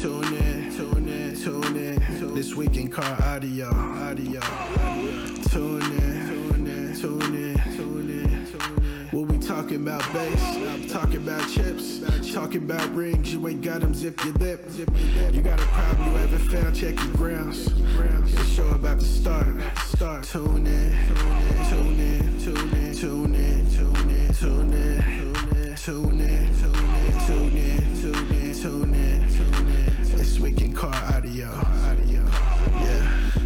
Tune in. This week in car audio. Tune in. What we talking about? Bass, talking about chips, talking about rings. You ain't got them, zip your lip. You got a problem you haven't found, check your grounds. The show about to start. Tune in. This week in car audio.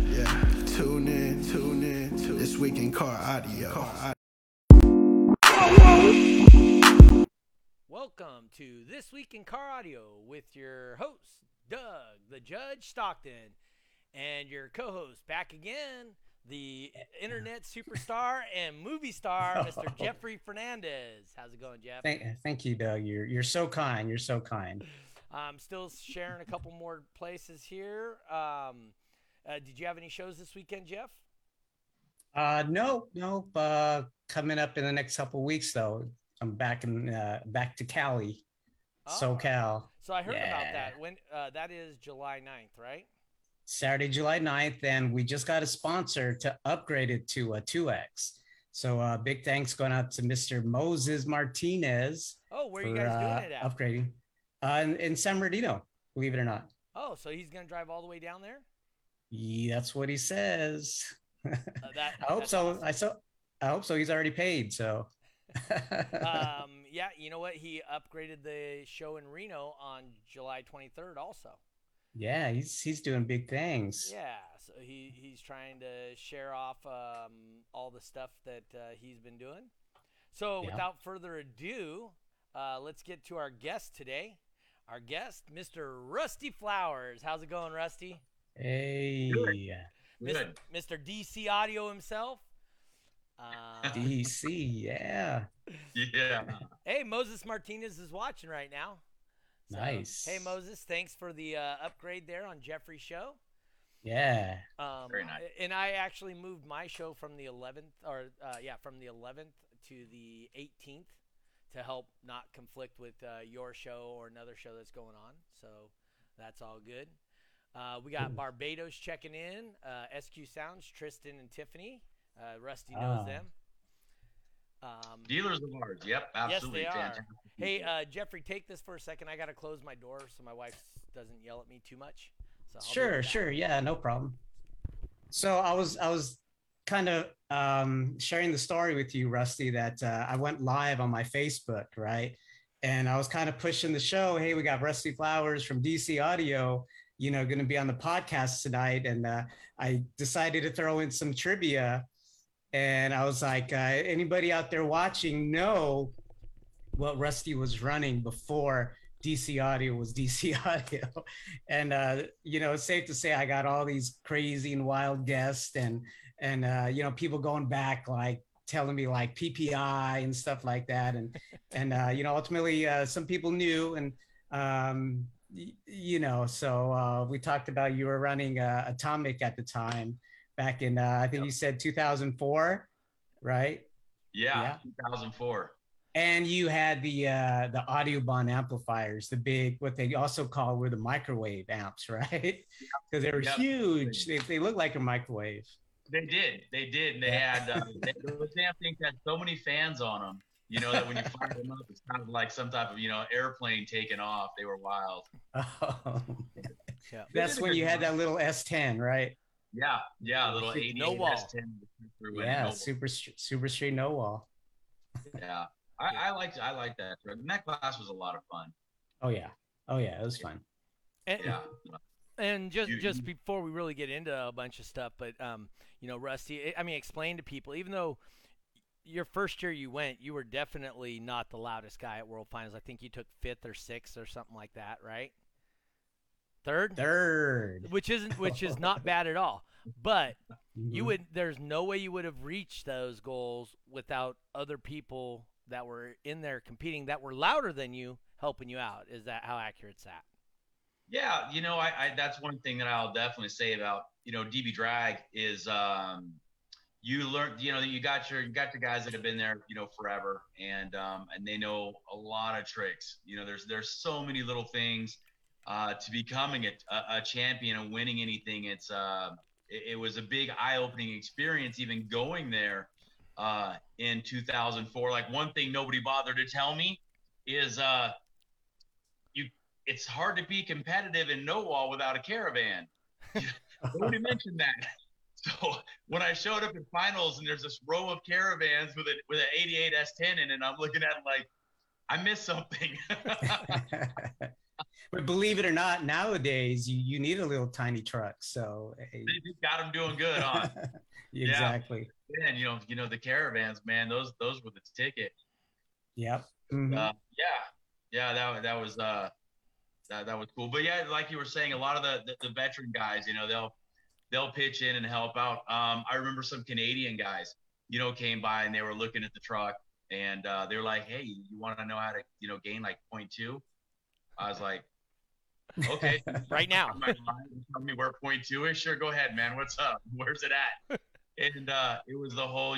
Yeah. Tune in. This week in car audio. Welcome to This Week in Car Audio with your host, Doug, the Judge Stockton, and your co-host back again, the internet superstar and movie star, Mr. Jeffrey Fernandez. How's it going, Jeff? Thank you, Doug. You're so kind. You're so kind. I'm still sharing a couple more places here. Did you have any shows this weekend, Jeff? No. Coming up in the next couple of weeks, though. I'm back to Cali, SoCal. So I heard about that. When that is July 9th, right? Saturday, July 9th, and we just got a sponsor to upgrade it to a 2X. So big thanks going out to Mr. Moses Martinez. Oh, where are you guys doing it at? Upgrading in San Bernardino, believe it or not. Oh, so he's going to drive all the way down there? Yeah, that's what he says. I hope so. Awesome. I hope so. He's already paid, so. Yeah, you know what? He upgraded the show in Reno on July 23rd also. Yeah, he's doing big things. Yeah, so he's trying to share off all the stuff that he's been doing. So without further ado, let's get to our guest today. Our guest, Mr. Rusty Flowers. How's it going, Rusty? Hey. Good. Mr. DC Audio himself. DC, yeah. Hey, Moses Martinez is watching right now. So, nice. Hey, Moses, thanks for the upgrade there on Jeffrey's show. Yeah. Very nice. And I actually moved my show from the 11th, to the 18th, to help not conflict with your show or another show that's going on. So that's all good. We got Barbados checking in. SQ Sounds, Tristan and Tiffany. Rusty knows them. Dealers of ours. Yep, absolutely. Yes, they are. Hey, Jeffrey, take this for a second. I got to close my door so my wife doesn't yell at me too much. So sure. Yeah, no problem. So I was kind of sharing the story with you, Rusty, that I went live on my Facebook, right? And I was kind of pushing the show. Hey, we got Rusty Flowers from DC Audio, you know, going to be on the podcast tonight. And I decided to throw in some trivia. And I was like, anybody out there watching know what Rusty was running before DC Audio was DC Audio. And, you know, it's safe to say I got all these crazy and wild guests and you know, people going back, like telling me like PPI and stuff like that. And you know, ultimately some people knew and, you know, so we talked about you were running Atomic at the time. Back in, I think you said 2004, right? Yeah, 2004. And you had the Audubon amplifiers, the big, what they also call were the microwave amps, right? Because they were huge. They looked like a microwave. They did. And they had, those damn things had so many fans on them, you know, that when you fire them up, it sounded like some type of, you know, airplane taking off. They were wild. Oh. Yeah. That's when you had that little S10, right? Yeah, a little 88 no wall. Yeah, super straight no wall. Yeah, I liked that. And that class was a lot of fun. Oh yeah, it was fun. And, yeah. And just before we really get into a bunch of stuff, but you know, Rusty, I mean, explain to people, even though your first year you went, you were definitely not the loudest guy at World Finals. I think you took 5th or 6th or something like that, right? Third, which is not bad at all. But there's no way you would have reached those goals without other people that were in there competing that were louder than you helping you out. Is that how accurate is that? Yeah, you know, I that's one thing that I'll definitely say about, you know, DB Drag is you learn, you know, that you got the guys that have been there, you know, forever, and they know a lot of tricks. You know, there's so many little things to becoming a champion and winning anything. It's it was a big eye-opening experience even going there in 2004. Like, one thing nobody bothered to tell me is it's hard to be competitive in Norwalk without a caravan. Nobody mentioned that. So when I showed up at finals and there's this row of caravans with an 88 S10 in it, and I'm looking at it like, I missed something. But believe it or not, nowadays you need a little tiny truck. So they've got them doing good, huh? Exactly. Yeah. And you know the caravans, man. Those were the ticket. Yep. Mm-hmm. Yeah. That was cool. But yeah, like you were saying, a lot of the veteran guys, they'll pitch in and help out. I remember some Canadian guys, came by and they were looking at the truck and they're like, "Hey, you want to know how to, gain like 0.2?" I was like, "Okay, right now." Tell me where 0.2 is. Sure, go ahead, man. What's up? Where's it at? And it was the whole,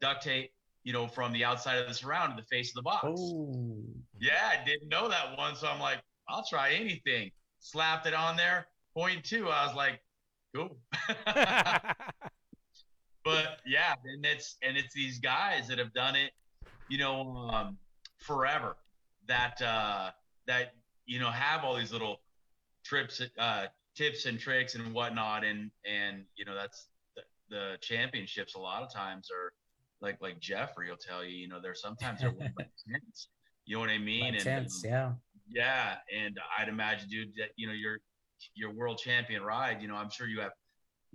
duct tape, from the outside of the surround to the face of the box. Oh. Yeah, I didn't know that one, so I'm like, I'll try anything. Slapped it on there, 0.2. I was like, cool. But yeah, and it's these guys that have done it, forever. That have all these little tips and tricks and whatnot, and that's the championships. A lot of times are like Jeffrey will tell you, there's sometimes they're won by chance. You know what I mean? Yeah. And I'd imagine, dude, that your world champion ride. I'm sure you have,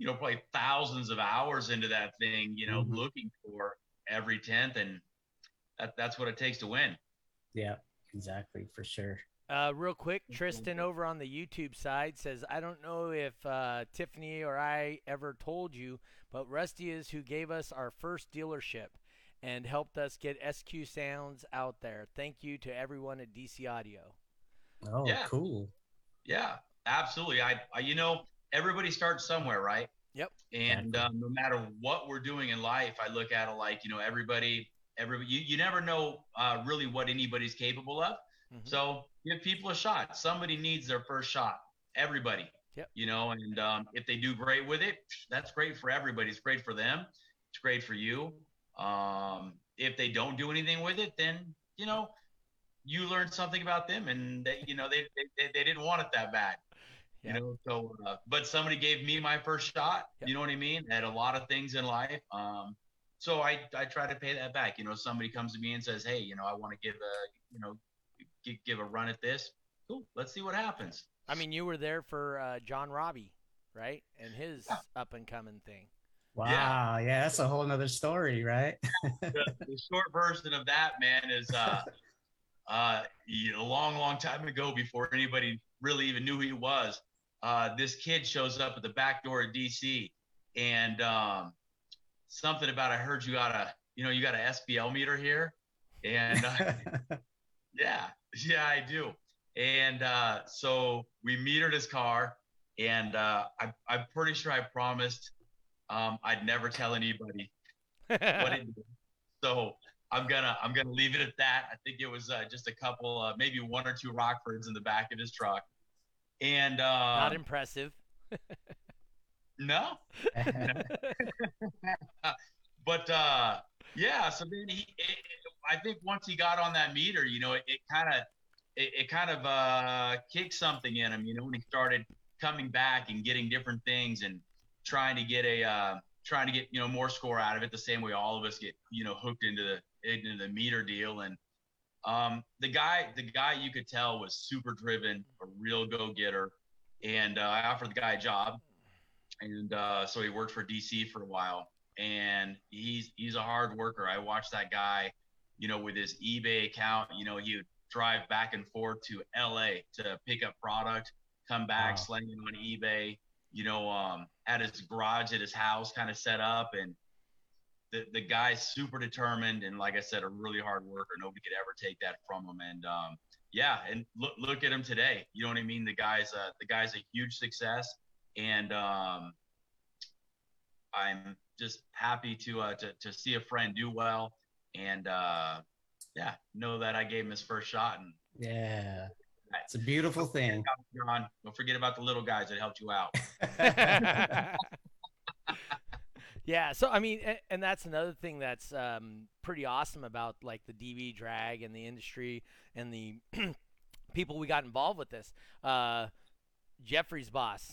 probably thousands of hours into that thing. Mm-hmm. Looking for every tenth, and that's what it takes to win. Yeah. Exactly, for sure. Real quick, Tristan over on the YouTube side says, I don't know if Tiffany or I ever told you, but Rusty is who gave us our first dealership and helped us get SQ Sounds out there. Thank you to everyone at DC Audio. Oh, yeah. Cool. Yeah, absolutely. I everybody starts somewhere, right? Yep. And no matter what we're doing in life, I look at it like, everybody, you never know really what anybody's capable of. Mm-hmm. So give people a shot. Somebody needs their first shot. Everybody. Yep. And if they do great with it, that's great for everybody. It's great for them. It's great for you. If they don't do anything with it, then you learn something about them, and that they didn't want it that bad. Yep. So but somebody gave me my first shot. Yep. You know what I mean? At a lot of things in life. So I try to pay that back. Somebody comes to me and says, "Hey, I want to give a run at this." Cool. Let's see what happens. I mean, you were there for John Robbie, right? And his up and coming thing. Wow. Yeah. That's a whole nother story, right? The short version of that, man, is a long, long time ago, before anybody really even knew who he was. This kid shows up at the back door of DC and, something about, I heard you got a SBL meter here, and yeah, I do. And so we metered his car, and I'm pretty sure I promised I'd never tell anybody what it did. So I'm gonna leave it at that. I think it was just a couple, maybe one or two Rockfords in the back of his truck, and not impressive. No, but yeah. So then I think once he got on that meter, it kind of kicked something in him. When he started coming back and getting different things and trying to get more score out of it, the same way all of us get hooked into the meter deal. And the guy you could tell was super driven, a real go getter. And I offered the guy a job. And so he worked for DC for a while, and he's a hard worker. I watched that guy, with his eBay account, he would drive back and forth to LA to pick up product, come back, wow, slang it on eBay, at his garage at his house kind of set up. And the guy's super determined. And like I said, a really hard worker. Nobody could ever take that from him. And yeah. And look at him today. You know what I mean? The guy's a huge success. And I'm just happy to see a friend do well, and know that I gave him his first shot. And yeah, It's a beautiful thing. John, don't forget about the little guys that helped you out. Yeah, so I mean, and that's another thing that's pretty awesome about like the DV drag and the industry and the people we got involved with this. Jeffrey's boss,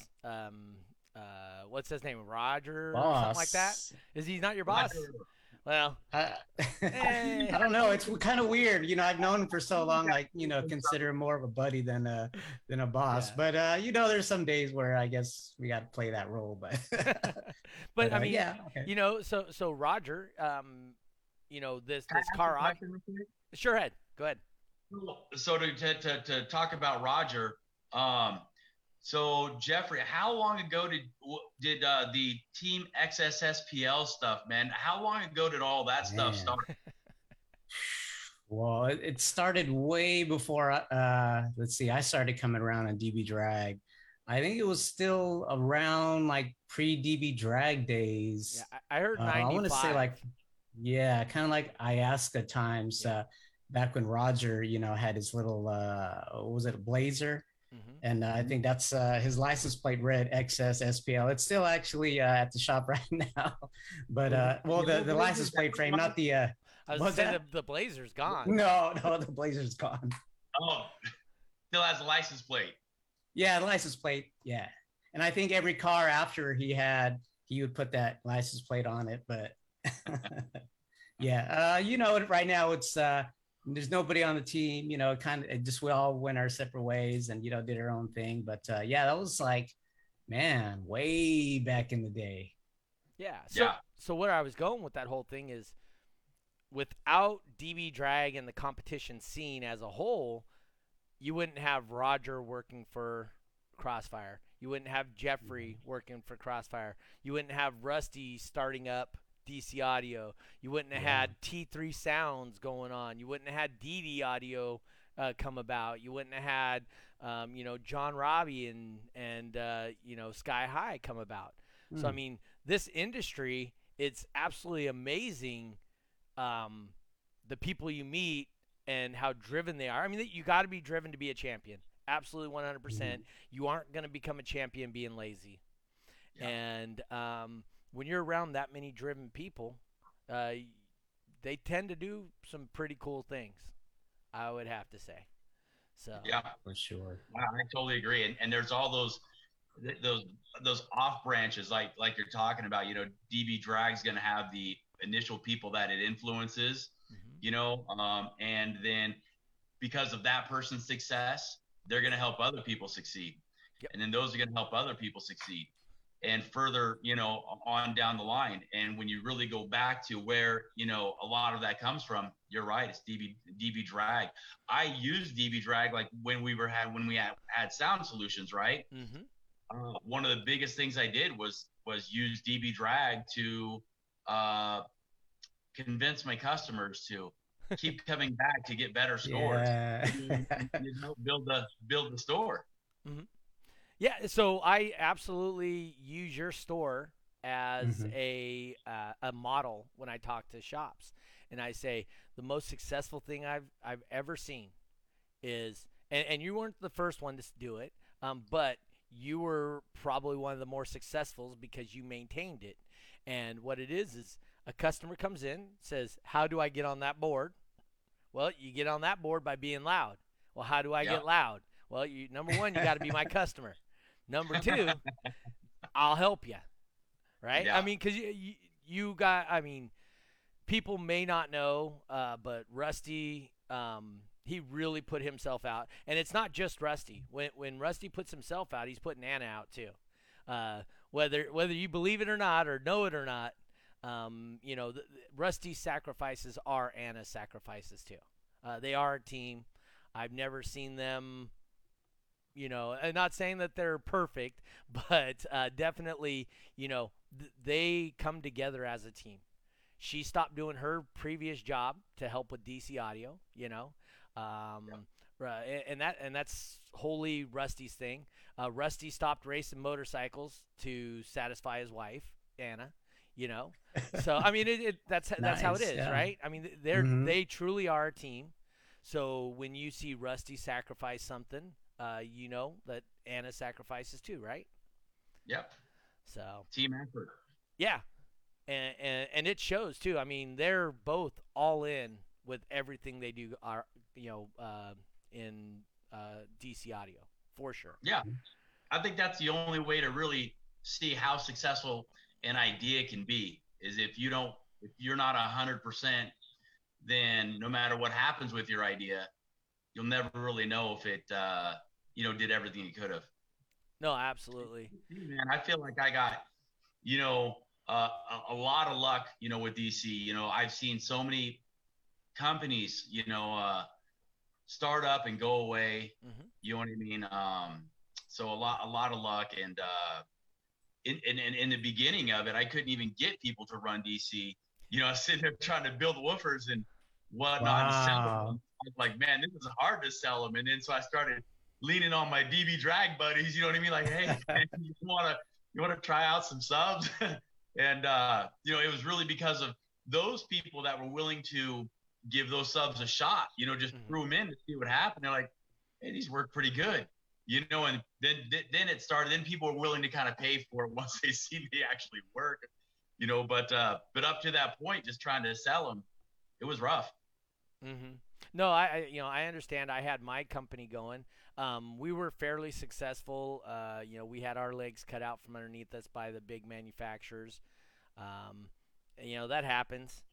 what's his name, Roger, boss, or something like that. Is he not your boss? Roger. Well, I don't know. It's kind of weird, you know. I've known him for so long, like, you know, consider him more of a buddy than a boss. Yeah. But you know, there's some days where I guess we got to play that role. But but I mean, yeah, okay. You know, so Roger, you know, this car. Sure, head. Go ahead. So to talk about Roger, so Jeffrey, how long ago did the Team XSSPL stuff, man? How long ago did all that stuff start? Well, it started way before. Let's see, I started coming around on DB Drag. I think it was still around like pre-DB Drag days. Yeah, I heard 95. I want to say like, yeah, kind of like IASCA times, yeah. Back when Roger, you know, had his little what was it, a Blazer? Mm-hmm. And I think that's his license plate read XSSPL. It's still actually at the shop right now, but the license plate frame, not the. I was saying the Blazer's gone. No, the Blazer's gone. Oh, still has a license plate. Yeah, the license plate. Yeah, and I think every car after he would put that license plate on it. But yeah, you know, right now it's. There's nobody on the team, you know, kind of just we all went our separate ways and, you know, did our own thing. But yeah, that was like, man, way back in the day. Yeah. So where I was going with that whole thing is without DB Drag and the competition scene as a whole, you wouldn't have Roger working for Crossfire. You wouldn't have Jeffrey working for Crossfire. You wouldn't have Rusty starting up DC Audio. You wouldn't have had T3 Sounds going on. You wouldn't have had DD Audio come about. You wouldn't have had you know, John Robbie and you know, Sky High come about. So I mean, this industry, it's absolutely amazing, the people you meet and how driven they are. I mean, you got to be driven to be a champion. Absolutely 100%. You aren't going to become a champion being lazy. Yeah. And when you're around that many driven people, they tend to do some pretty cool things, I would have to say. So yeah, for sure. Wow, I totally agree. And there's all those off branches like you're talking about. You know, DB Drag's going to have the initial people that it influences, you know, and then because of that person's success, they're going to help other people succeed, and then those are going to help other people succeed. And further, you know, on down the line. And when you really go back to where, you know, a lot of that comes from, you're right. It's DB Drag. I used DB Drag like when we had Sound Solutions, right? One of the biggest things I did was use DB Drag to convince my customers to keep coming back to get better scores. Yeah. You know, build the store. Yeah, so I absolutely use your store as a model when I talk to shops, and I say the most successful thing I've ever seen is, and you weren't the first one to do it, but you were probably one of the more successful because you maintained it. And what it is a customer comes in, says, "How do I get on that board?" Well, you get on that board by being loud. Well, how do I get loud? Well, number one, you got to be my customer. Number two, I'll help you, right? Yeah. I mean, because you got, I mean, people may not know, but Rusty, he really put himself out. And it's not just Rusty. When Rusty puts himself out, he's putting Anna out too. Whether you believe it or not or know it or not, you know, Rusty's sacrifices are Anna's sacrifices too. They are a team. I've never seen them. You know, and not saying that they're perfect, but definitely, you know, they come together as a team. She stopped doing her previous job to help with DC Audio, you know, and that's wholly Rusty's thing. Rusty stopped racing motorcycles to satisfy his wife, Anna, you know. So I mean, that's nice, that's how it is, right? I mean, they truly are a team. So when you see Rusty sacrifice something, you know that Anna sacrifices too, right? Yep. So team effort. Yeah. And it shows too. I mean, they're both all in with everything they do. Are in DC Audio for sure. Yeah, I think that's the only way to really see how successful an idea can be is if you're not 100%, then no matter what happens with your idea, you'll never really know if it did everything it could have. No, absolutely. Man, I feel like I got a lot of luck, with DC. I've seen so many companies, start up and go away. Mm-hmm. You know what I mean? So a lot of luck. And in the beginning of it, I couldn't even get people to run DC. I was sitting there trying to build woofers and whatnot. Wow. And sell them. I was like, man, this is hard to sell them. And then so I started leaning on my DB drag buddies. You know what I mean? Like, hey, man, you want to try out some subs? And, it was really because of those people that were willing to give those subs a shot, just mm-hmm. threw them in to see what happened. They're like, hey, these work pretty good, and then it started. Then people were willing to kind of pay for it once they see they actually work, but up to that point, just trying to sell them, it was rough. Mm-hmm. No, I understand. I had my company going. We were fairly successful. We had our legs cut out from underneath us by the big manufacturers. That happens.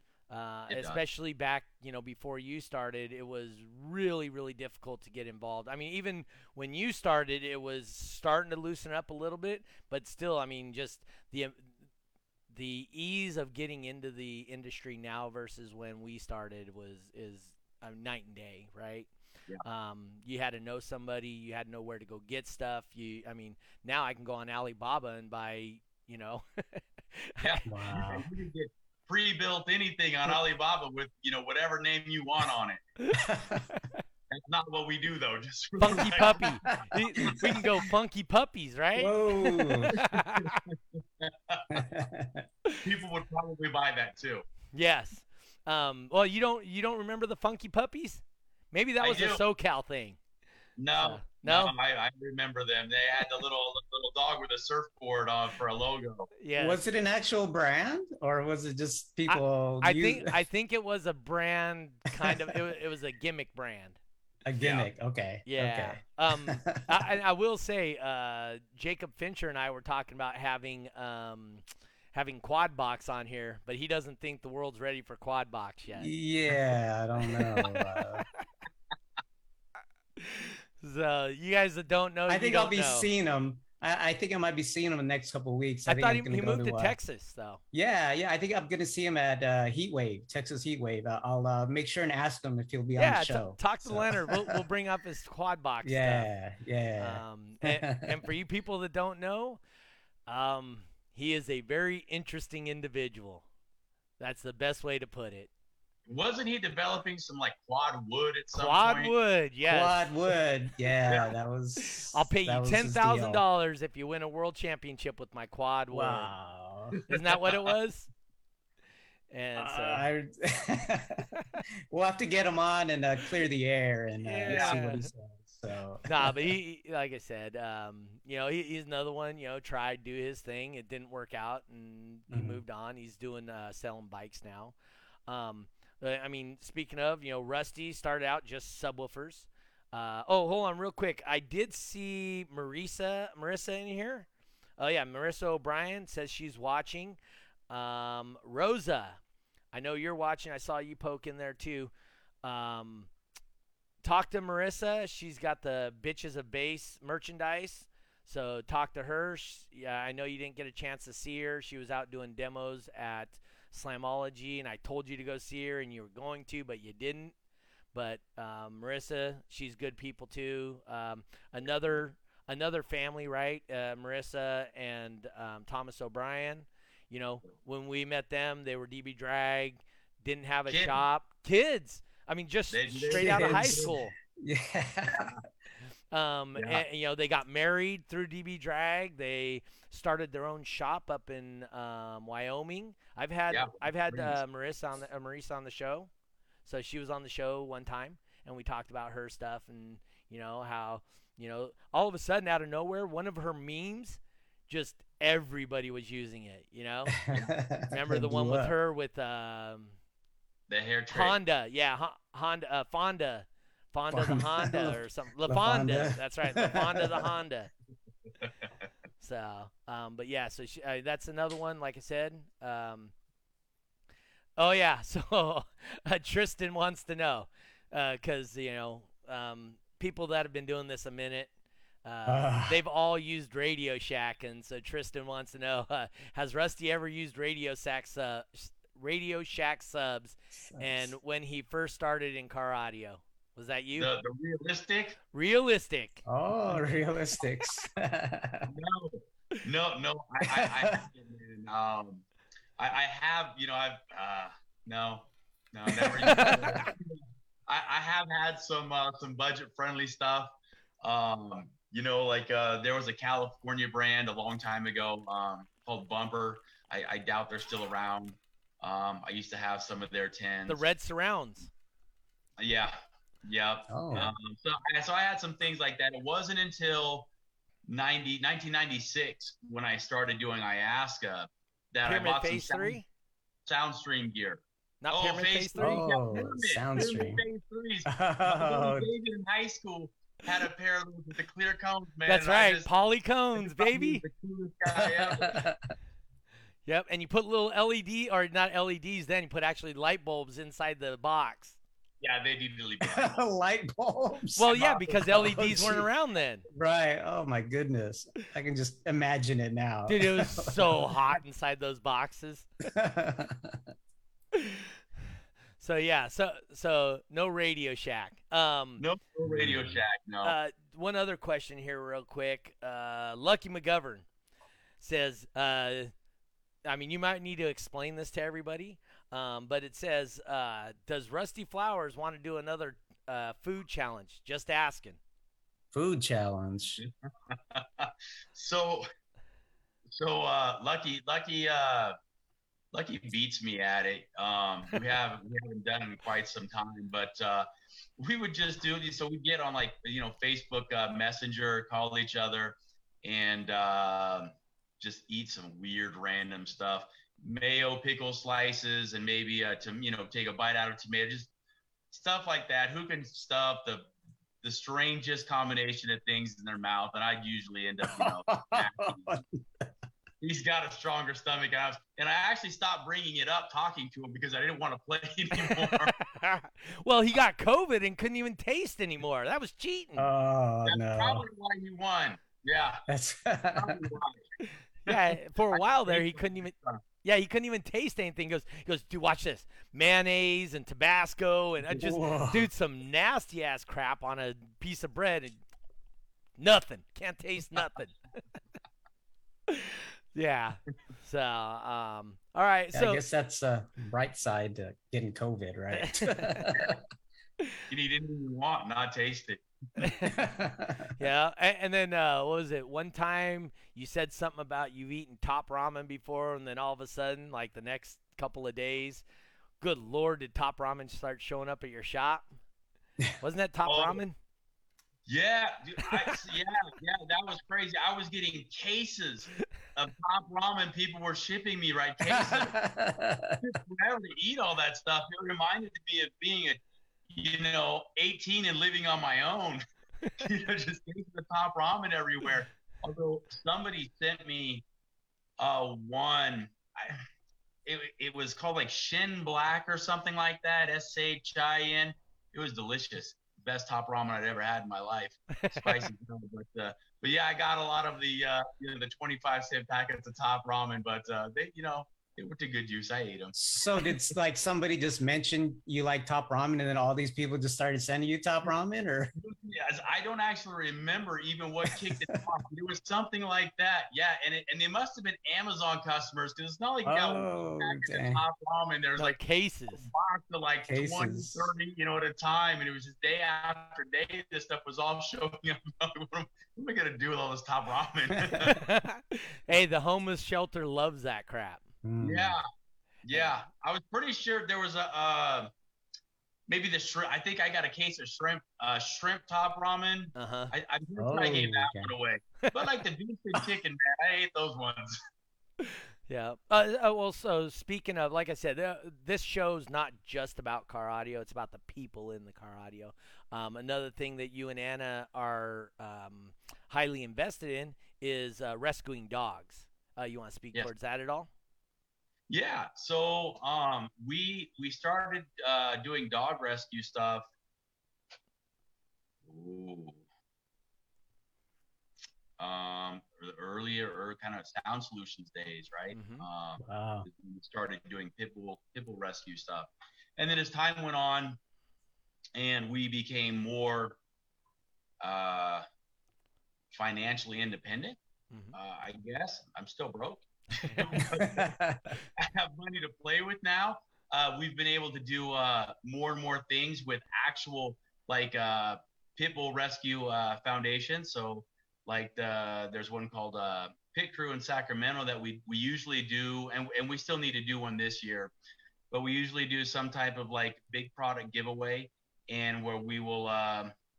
Especially back, before you started, it was really, really difficult to get involved. I mean, even when you started, it was starting to loosen up a little bit, but still, I mean, just the ease of getting into the industry now versus when we started is night and day, right? Yeah. You had to know somebody, you had to know where to go get stuff. Now I can go on Alibaba and buy, Yeah. Wow. Pre-built anything on Alibaba with whatever name you want on it. That's not what we do though. Just funky puppy. We can go funky puppies, right? Whoa. People would probably buy that too. Yes. Well, you don't remember the funky puppies? Maybe that was a SoCal thing. No. No, I remember them. They had the little dog with a surfboard on for a logo. Yeah. Was it an actual brand or was it just people? I think it was a brand kind of. It was a gimmick brand. A gimmick. Yeah. Okay. Yeah. Okay. I will say, Jacob Fincher and I were talking about having Quad Box on here, but he doesn't think the world's ready for Quad Box yet. Yeah, I don't know. So you guys that don't know, I think I'll be seeing him. I think I might be seeing him in the next couple of weeks. I thought he moved to Texas, though. Yeah. I think I'm going to see him at Heatwave, Texas Heatwave. I'll make sure and ask him if he'll be on the show. Talk to Leonard. We'll bring up his Quad Box. Yeah, stuff. Yeah. And for you people that don't know, he is a very interesting individual. That's the best way to put it. Wasn't he developing some like quad wood at some point? Quad wood, yeah. That was. I'll pay you $10,000 if you win a world championship with my quad wood. Wow, isn't that what it was? And so we'll have to get him on and clear the air and see what he says. So but he like I said, he's another one. Tried do his thing, it didn't work out, and he moved on. He's doing selling bikes now. Speaking of, Rusty started out just subwoofers. Hold on real quick. I did see Marissa in here. Oh, yeah. Marissa O'Brien says she's watching. Rosa, I know you're watching. I saw you poke in there, too. Talk to Marissa. She's got the Bitches of Bass merchandise. So talk to her. I know you didn't get a chance to see her. She was out doing demos at Slamology, and I told you to go see her and you were going to, but you didn't. But Marissa, she's good people too. Another family, right? Marissa and Thomas O'Brien. When we met them, they were DB Drag, didn't have a shop. Kids. I mean, just straight out of high school. Yeah. And, they got married through DB Drag. They started their own shop up in Wyoming. I've had Marissa on the show, so she was on the show one time, and we talked about her stuff and, you know, how, you know, all of a sudden out of nowhere, one of her memes, just everybody was using it, you know? Remember the one with her with the hair trick. Honda. Yeah, Honda, Fonda. Fonda the Honda or something. LaFonda. That's right. LaFonda the Honda. So, but yeah, so she, that's another one, like I said. Oh, yeah, so Tristan wants to know because, you know, people that have been doing this a minute, they've all used Radio Shack, and so Tristan wants to know, has Rusty ever used Radio Shack subs, and when he first started in car audio? Was that you? The realistic? Realistic. Oh, realistics. No. I have, you know, I've, no, never. I have had some budget-friendly stuff. You know, like there was a California brand a long time ago called Bumper. I doubt they're still around. I used to have some of their tins. The red surrounds. Yeah. Yep. Oh. So I had some things like that. It wasn't until 1996 when I started doing IASCA that Pyramid I bought Phase some Soundstream gear. Not oh, Pyramid Phase 3? Oh, yeah, Soundstream. Phase 3s. David in high school had a pair of those with the clear cones, man. That's right. Poly cones, baby. Yep. And you put little LED, or not LEDs then, you put actually light bulbs inside the box. Yeah, they needed light bulbs. Well, yeah, because LEDs weren't around then. Right. Oh, my goodness. I can just imagine it now. Dude, it was so hot inside those boxes. So, yeah. So no Radio Shack. No Radio Shack, no. One other question here real quick. Lucky McGovern says, I mean, you might need to explain this to everybody. But it says, does Rusty Flowers want to do another food challenge? Just asking. Food challenge. So Lucky beats me at it. We haven't done it in quite some time, but we would just do it. So we get on, like, you know, Facebook Messenger, call each other, and just eat some weird random stuff. Mayo pickle slices, and maybe take a bite out of tomato, just stuff like that. Who can stuff the strangest combination of things in their mouth? And I'd usually end up, you know, he's got a stronger stomach, and I actually stopped bringing it up, talking to him, because I didn't want to play anymore. Well, he got COVID and couldn't even taste anymore. That was cheating. Oh, that's probably why he won. Yeah, that's probably why. Yeah, for a while there, he couldn't even taste anything. He goes, dude, watch this. Mayonnaise and Tabasco and dude, some nasty ass crap on a piece of bread and nothing. Can't taste nothing. Yeah. So, all right. Yeah, so I guess that's a bright side to getting COVID, right? He didn't want, not taste it. Yeah. And then what was it, one time you said something about you've eaten Top Ramen before, and then all of a sudden, like the next couple of days, good Lord, did Top Ramen start showing up at your shop? Wasn't that Top Ramen? Yeah, dude, yeah, that was crazy. I was getting cases of Top Ramen. People were shipping me cases. I had to eat all that stuff. It reminded me of being a 18 and living on my own, just taking the Top Ramen everywhere. Although somebody sent me one, it was called like Shin Black or something like that, SHIN. It was delicious. Best Top Ramen I'd ever had in my life. Spicy. But yeah, I got a lot of the, the 25-cent packets of Top Ramen, but they, it went to good use. I ate them. So did somebody just mention you like Top Ramen, and then all these people just started sending you Top Ramen, or? Yes, I don't actually remember even what kicked it off. It was something like that. Yeah, and they must have been Amazon customers, because it's not like the Top Ramen. There's like cases, a box of 20, 30, at a time, and it was just day after day. This stuff was all showing up. What am I gonna do with all this Top Ramen? Hey, the homeless shelter loves that crap. Yeah. I was pretty sure there was a maybe the shrimp. I think I got a case of shrimp top ramen. Uh-huh. I gave that one away. But like the beef and chicken, man, I ate those ones. Yeah. Well, so speaking of, like I said, this show's not just about car audio. It's about the people in the car audio. Another thing that you and Anna are highly invested in is rescuing dogs. You want to speak towards that at all? Yeah. So we started doing dog rescue stuff. Ooh. The earlier kind of Sound Solutions days, right? Mm-hmm. Wow. We started doing pit bull rescue stuff, and then as time went on, and we became more financially independent. Mm-hmm. I guess I'm still broke. I have money to play with now. We've been able to do more and more things with actual like pit bull rescue foundation. So. Like there's one called Pit Crew in Sacramento that we usually do, and we still need to do one this year, but we usually do some type of like big product giveaway, and where we will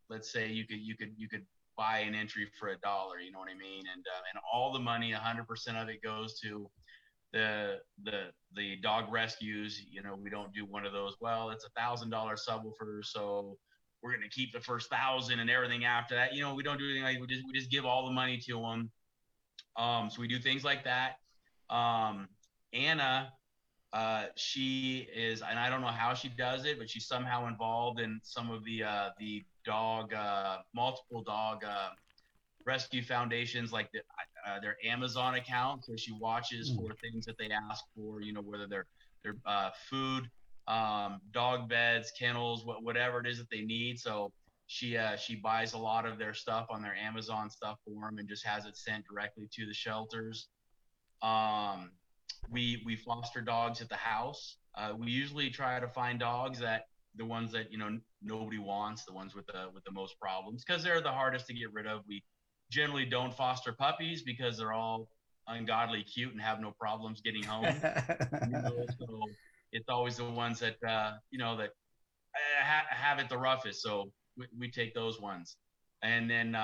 let's say you could buy an entry for $1, you know what I mean, and all the money, 100% of it goes to the dog rescues. You know, we don't do one of those. Well, it's $1,000 subwoofer, so we're going to keep the first 1,000 and everything after that. You know, we don't do anything like we just give all the money to them. So we do things like that. Anna, she is, and I don't know how she does it, but she's somehow involved in some of the dog, multiple dog rescue foundations, like their Amazon account. So she watches for things that they ask for, you know, whether they're food, dog beds, kennels, whatever it is that they need. So she buys a lot of their stuff on their Amazon stuff for them and just has it sent directly to the shelters. We foster dogs at the house. We usually try to find dogs that the ones that, you know, nobody wants, the ones with the most problems, because they're the hardest to get rid of. We generally don't foster puppies because they're all ungodly cute and have no problems getting home. You know, so it's always the ones that, you know, that have it the roughest. So we take those ones. And then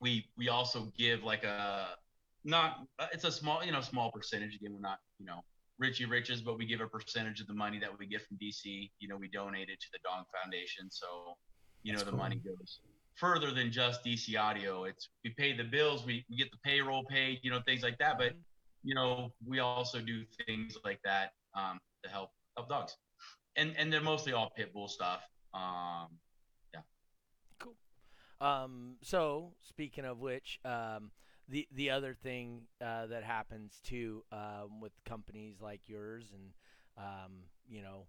we also give like it's a small, you know, small percentage. Again, we're not, you know, Richie Riches, but we give a percentage of the money that we get from DC. You know, we donate it to the Dog Foundation. So, you know, the money goes further than just DC Audio. It's, we pay the bills, we get the payroll paid, you know, things like that. But, you know, we also do things like that. To help dogs, and they're mostly all pit bull stuff. Yeah, cool. So speaking of which, the other thing that happens too with companies like yours and you know,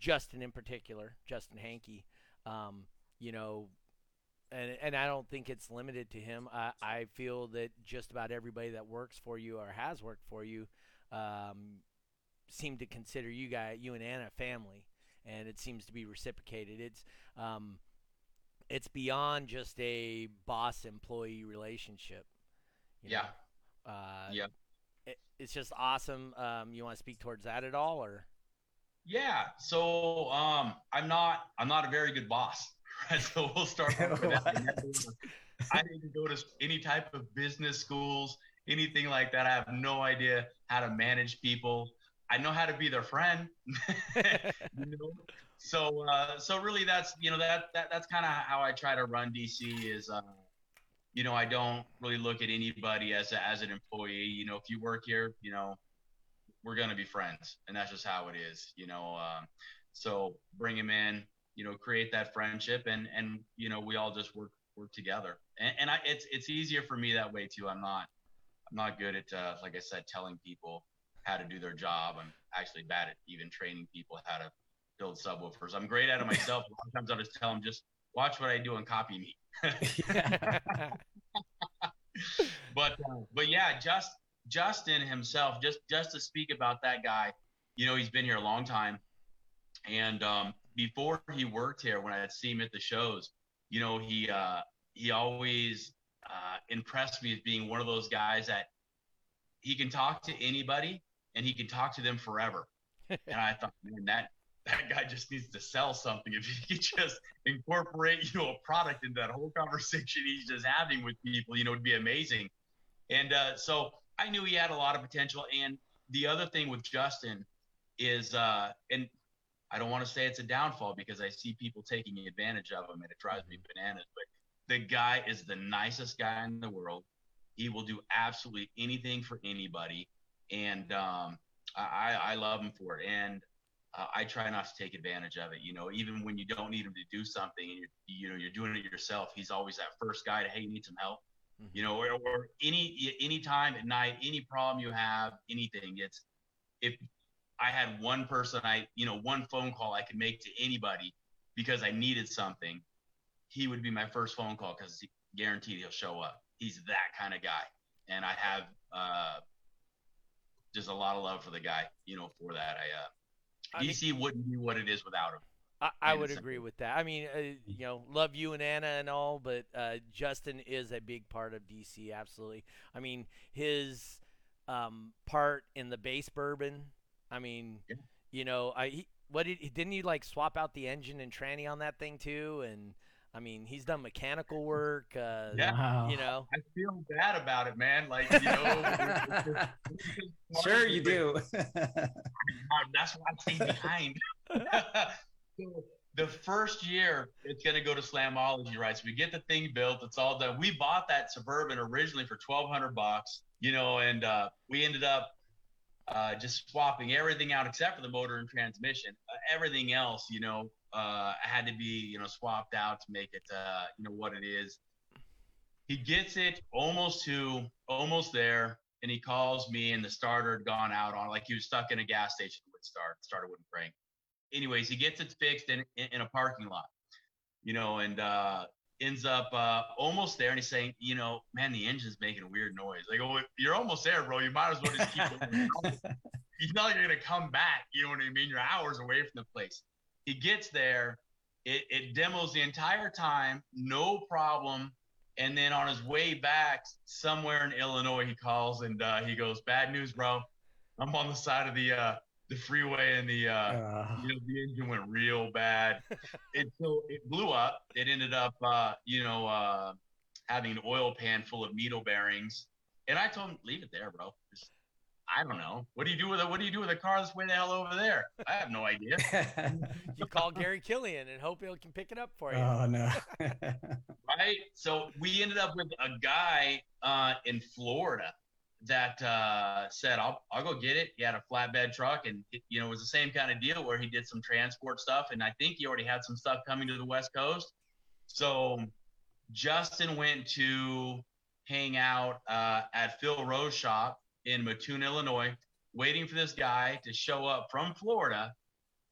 Justin in particular, Justin Hankey, you know, and I don't think it's limited to him. I feel that just about everybody that works for you or has worked for you. Seem to consider you and Anna family, and it seems to be reciprocated. It's beyond just a boss employee relationship. You know? Yeah. Yeah. It's just awesome. You want to speak towards that at all, or? Yeah. So, I'm not a very good boss. Right? So we'll start with that. I didn't go to any type of business schools, anything like that. I have no idea how to manage people. I know how to be their friend. You know? So really that's, you know, that's kind of how I try to run DC is, you know, I don't really look at anybody as an employee. You know, if you work here, you know, we're going to be friends, and that's just how it is, you know? So bring him in, you know, create that friendship, and, you know, we all just work together. And it's easier for me that way too. I'm not good at, like I said, telling people how to do their job. I'm actually bad at even training people how to build subwoofers. I'm great at it myself. Sometimes I'll just tell them, just watch what I do and copy me. But yeah, Justin himself, just to speak about that guy, you know, he's been here a long time. And before he worked here, when I'd see him at the shows, you know, he always impressed me as being one of those guys that he can talk to anybody and he can talk to them forever. And I thought, man, that that guy just needs to sell something. If he could just incorporate, you know, a product into that whole conversation he's just having with people, you know, it'd be amazing. And so I knew he had a lot of potential. And the other thing with Justin is, and I don't want to say it's a downfall because I see people taking advantage of him and it drives me bananas, but the guy is the nicest guy in the world. He will do absolutely anything for anybody. And I love him for it. And I try not to take advantage of it. You know, even when you don't need him to do something and you're doing it yourself, he's always that first guy to, hey, you need some help, mm-hmm. you know, or any time at night, any problem you have, anything. It's, if I had one person, one phone call I could make to anybody because I needed something, he would be my first phone call because guaranteed he'll show up. He's that kind of guy. And I have just a lot of love for the guy, you know, for that. DC wouldn't be what it is without him. I would agree with that. I mean, you know, love you and Anna and all, but Justin is a big part of DC, absolutely. I mean, his part in the base bourbon, I mean, yeah. You know, didn't he like swap out the engine and tranny on that thing too? And I mean, he's done mechanical work, yeah. You know. I feel bad about it, man. Like, you know. Sure you do. That's what I stayed behind. So the first year, it's going to go to Slamology, right? So we get the thing built. It's all done. We bought that Suburban originally for $1,200, you know, and we ended up just swapping everything out except for the motor and transmission. Everything else, you know. Had to be, you know, swapped out to make it, you know, what it is. He gets it almost there, and he calls me, and the starter had gone out on, like he was stuck in a gas station, wouldn't start. The starter wouldn't crank. Anyways, he gets it fixed in a parking lot, you know, and ends up almost there, and he's saying, you know, man, the engine's making a weird noise. Like, oh, you're almost there, bro. You might as well just keep going. It's not like you're going to come back. You know what I mean? You're hours away from the place. He gets there, it demos the entire time, no problem. And then on his way back somewhere in Illinois, he calls and he goes, bad news, bro. I'm on the side of the freeway and the engine went real bad. So it blew up. It ended up, having an oil pan full of needle bearings. And I told him, leave it there, bro. Just, I don't know. What do you do with a car that's way the hell over there? I have no idea. You call Gary Killian and hope he can pick it up for you. Oh no. Right. So we ended up with a guy in Florida that said, I'll go get it. He had a flatbed truck, and it was the same kind of deal where he did some transport stuff, and I think he already had some stuff coming to the West Coast. So Justin went to hang out at Phil Rowe's shop in Mattoon, Illinois, waiting for this guy to show up from Florida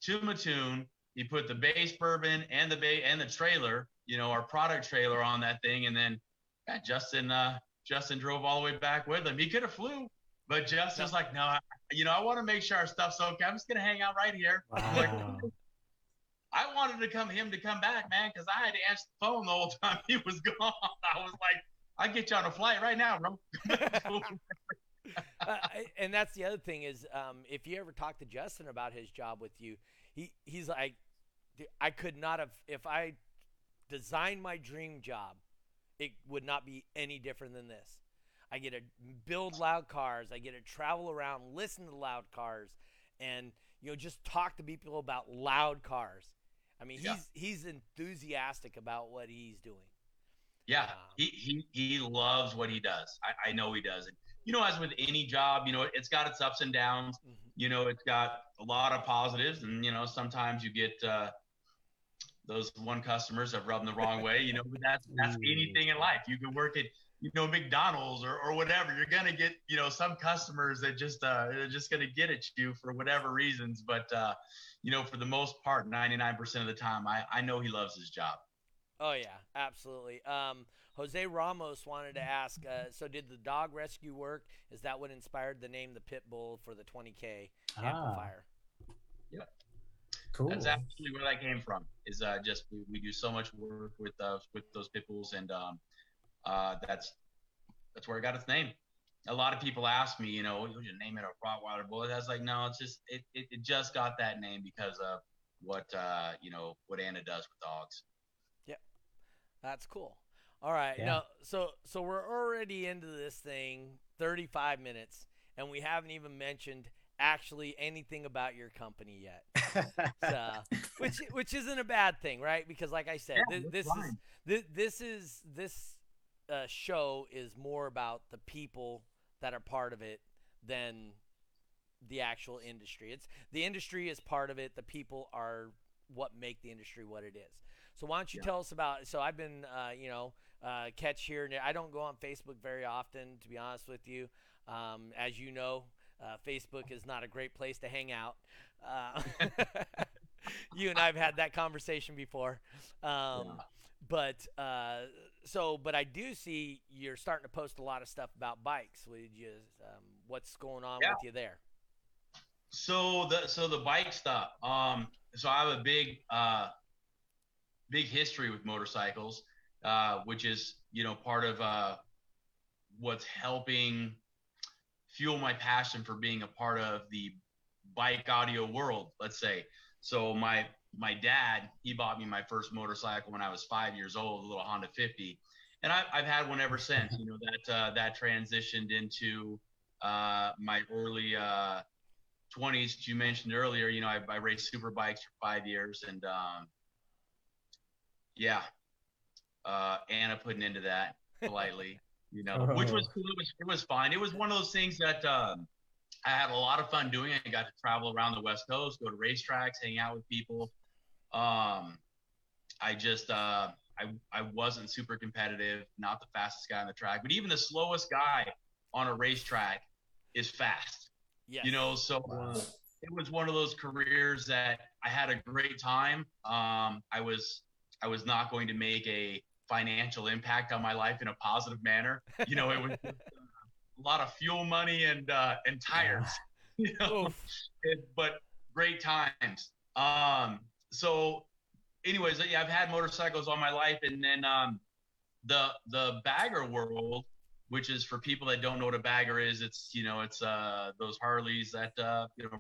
to Mattoon. He put the base bourbon and the trailer, you know, our product trailer on that thing, and then Justin drove all the way back with him. He could have flew, but Justin's like, no, I want to make sure our stuff's okay. I'm just gonna hang out right here. Wow. Like, I wanted him to come back, man, because I had to answer the phone the whole time he was gone. I was like, I'll get you on a flight right now, bro. And that's the other thing is, if you ever talk to Justin about his job with you, he's like, I could not have, if I designed my dream job, it would not be any different than this. I get to build loud cars. I get to travel around, listen to loud cars, and, you know, just talk to people about loud cars. I mean, yeah. He's enthusiastic about what he's doing. Yeah. He loves what he does. I know he does. And, you know, as with any job, you know, it's got its ups and downs, mm-hmm. you know, it's got a lot of positives, and, you know, sometimes you get those one customers that rub them the wrong way, you know, but that's anything in life. You can work at, you know, McDonald's or whatever. You're going to get, you know, some customers that just, they're just going to get at you for whatever reasons. But, you know, for the most part, 99% of the time, I know he loves his job. Oh yeah, absolutely. Jose Ramos wanted to ask, so did the dog rescue work? Is that what inspired the name, the Pit Bull, for the 20K amplifier? Yep. Cool. That's absolutely where that came from, is just we do so much work with those Pit Bulls, and that's where it got its name. A lot of people ask me, you know, you should name it a Rottweiler Bull. I was like, no, it just got that name because of what Anna does with dogs. Yeah, that's cool. All right. Yeah. Now, so we're already into this thing 35 minutes, and we haven't even mentioned actually anything about your company yet. So, which isn't a bad thing, right? Because like I said, yeah, this show is more about the people that are part of it than the actual industry. It's the industry is part of it. The people are what make the industry what it is. So why don't you tell us about, so I've been, catch here and there. I don't go on Facebook very often, to be honest with you. As you know, Facebook is not a great place to hang out. You and I've had that conversation before. But I do see you're starting to post a lot of stuff about bikes. What's going on with you there? So the bike stuff. So I have a big history with motorcycles, which is, part of what's helping fuel my passion for being a part of the bike audio world, let's say. So my dad, he bought me my first motorcycle when I was 5 years old, a little Honda 50. And I've had one ever since, that transitioned into my early 20s. You mentioned earlier, I raced super bikes for 5 years, and Anna putting into that politely, which was cool. It was fine. It was one of those things that I had a lot of fun doing. I got to travel around the West Coast, go to racetracks, hang out with people. I wasn't super competitive, not the fastest guy on the track, but even the slowest guy on a racetrack is fast. Yes. It was one of those careers that I had a great time. I was not going to make a financial impact on my life in a positive manner. It was a lot of fuel money and tires, but great times. So anyways, I've had motorcycles all my life. And then, the bagger world, which is for people that don't know what a bagger is, it's those Harleys that,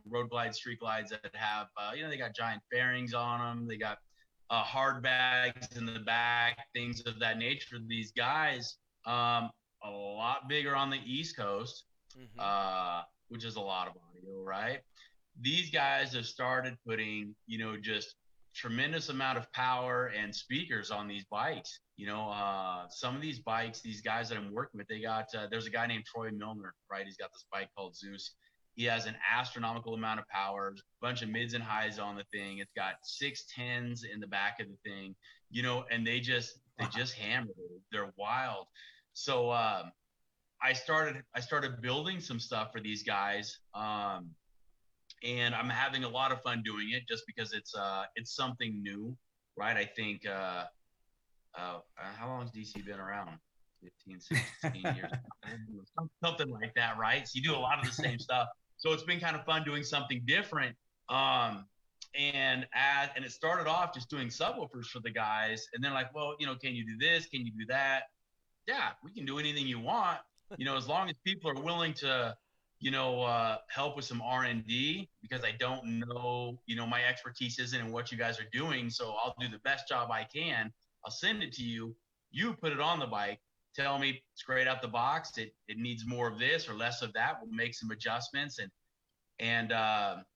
road glides, street glides that have, they got giant bearings on them. They got hard bags in the back, things of that nature. These guys, a lot bigger on the East Coast, mm-hmm. Which is a lot of audio, right? These guys have started putting, just tremendous amount of power and speakers on these bikes. Some of these bikes, these guys that I'm working with, they got, there's a guy named Troy Milner, right? He's got this bike called Zeus. He has an astronomical amount of power, bunch of mids and highs on the thing. It's got 610s in the back of the thing, and they just hammer it. They're wild. So, I started building some stuff for these guys. And I'm having a lot of fun doing it just because it's something new, right? I think, how long has DC been around? 15, 16 years, something like that, right? So you do a lot of the same stuff. So it's been kind of fun doing something different. And it started off just doing subwoofers for the guys. And then like, well, can you do this? Can you do that? Yeah, we can do anything you want, as long as people are willing to, help with some R&D, because I don't know, my expertise isn't in what you guys are doing. So I'll do the best job I can. I'll send it to you. You put it on the bike. Tell me straight out the box, it needs more of this or less of that. We'll make some adjustments. And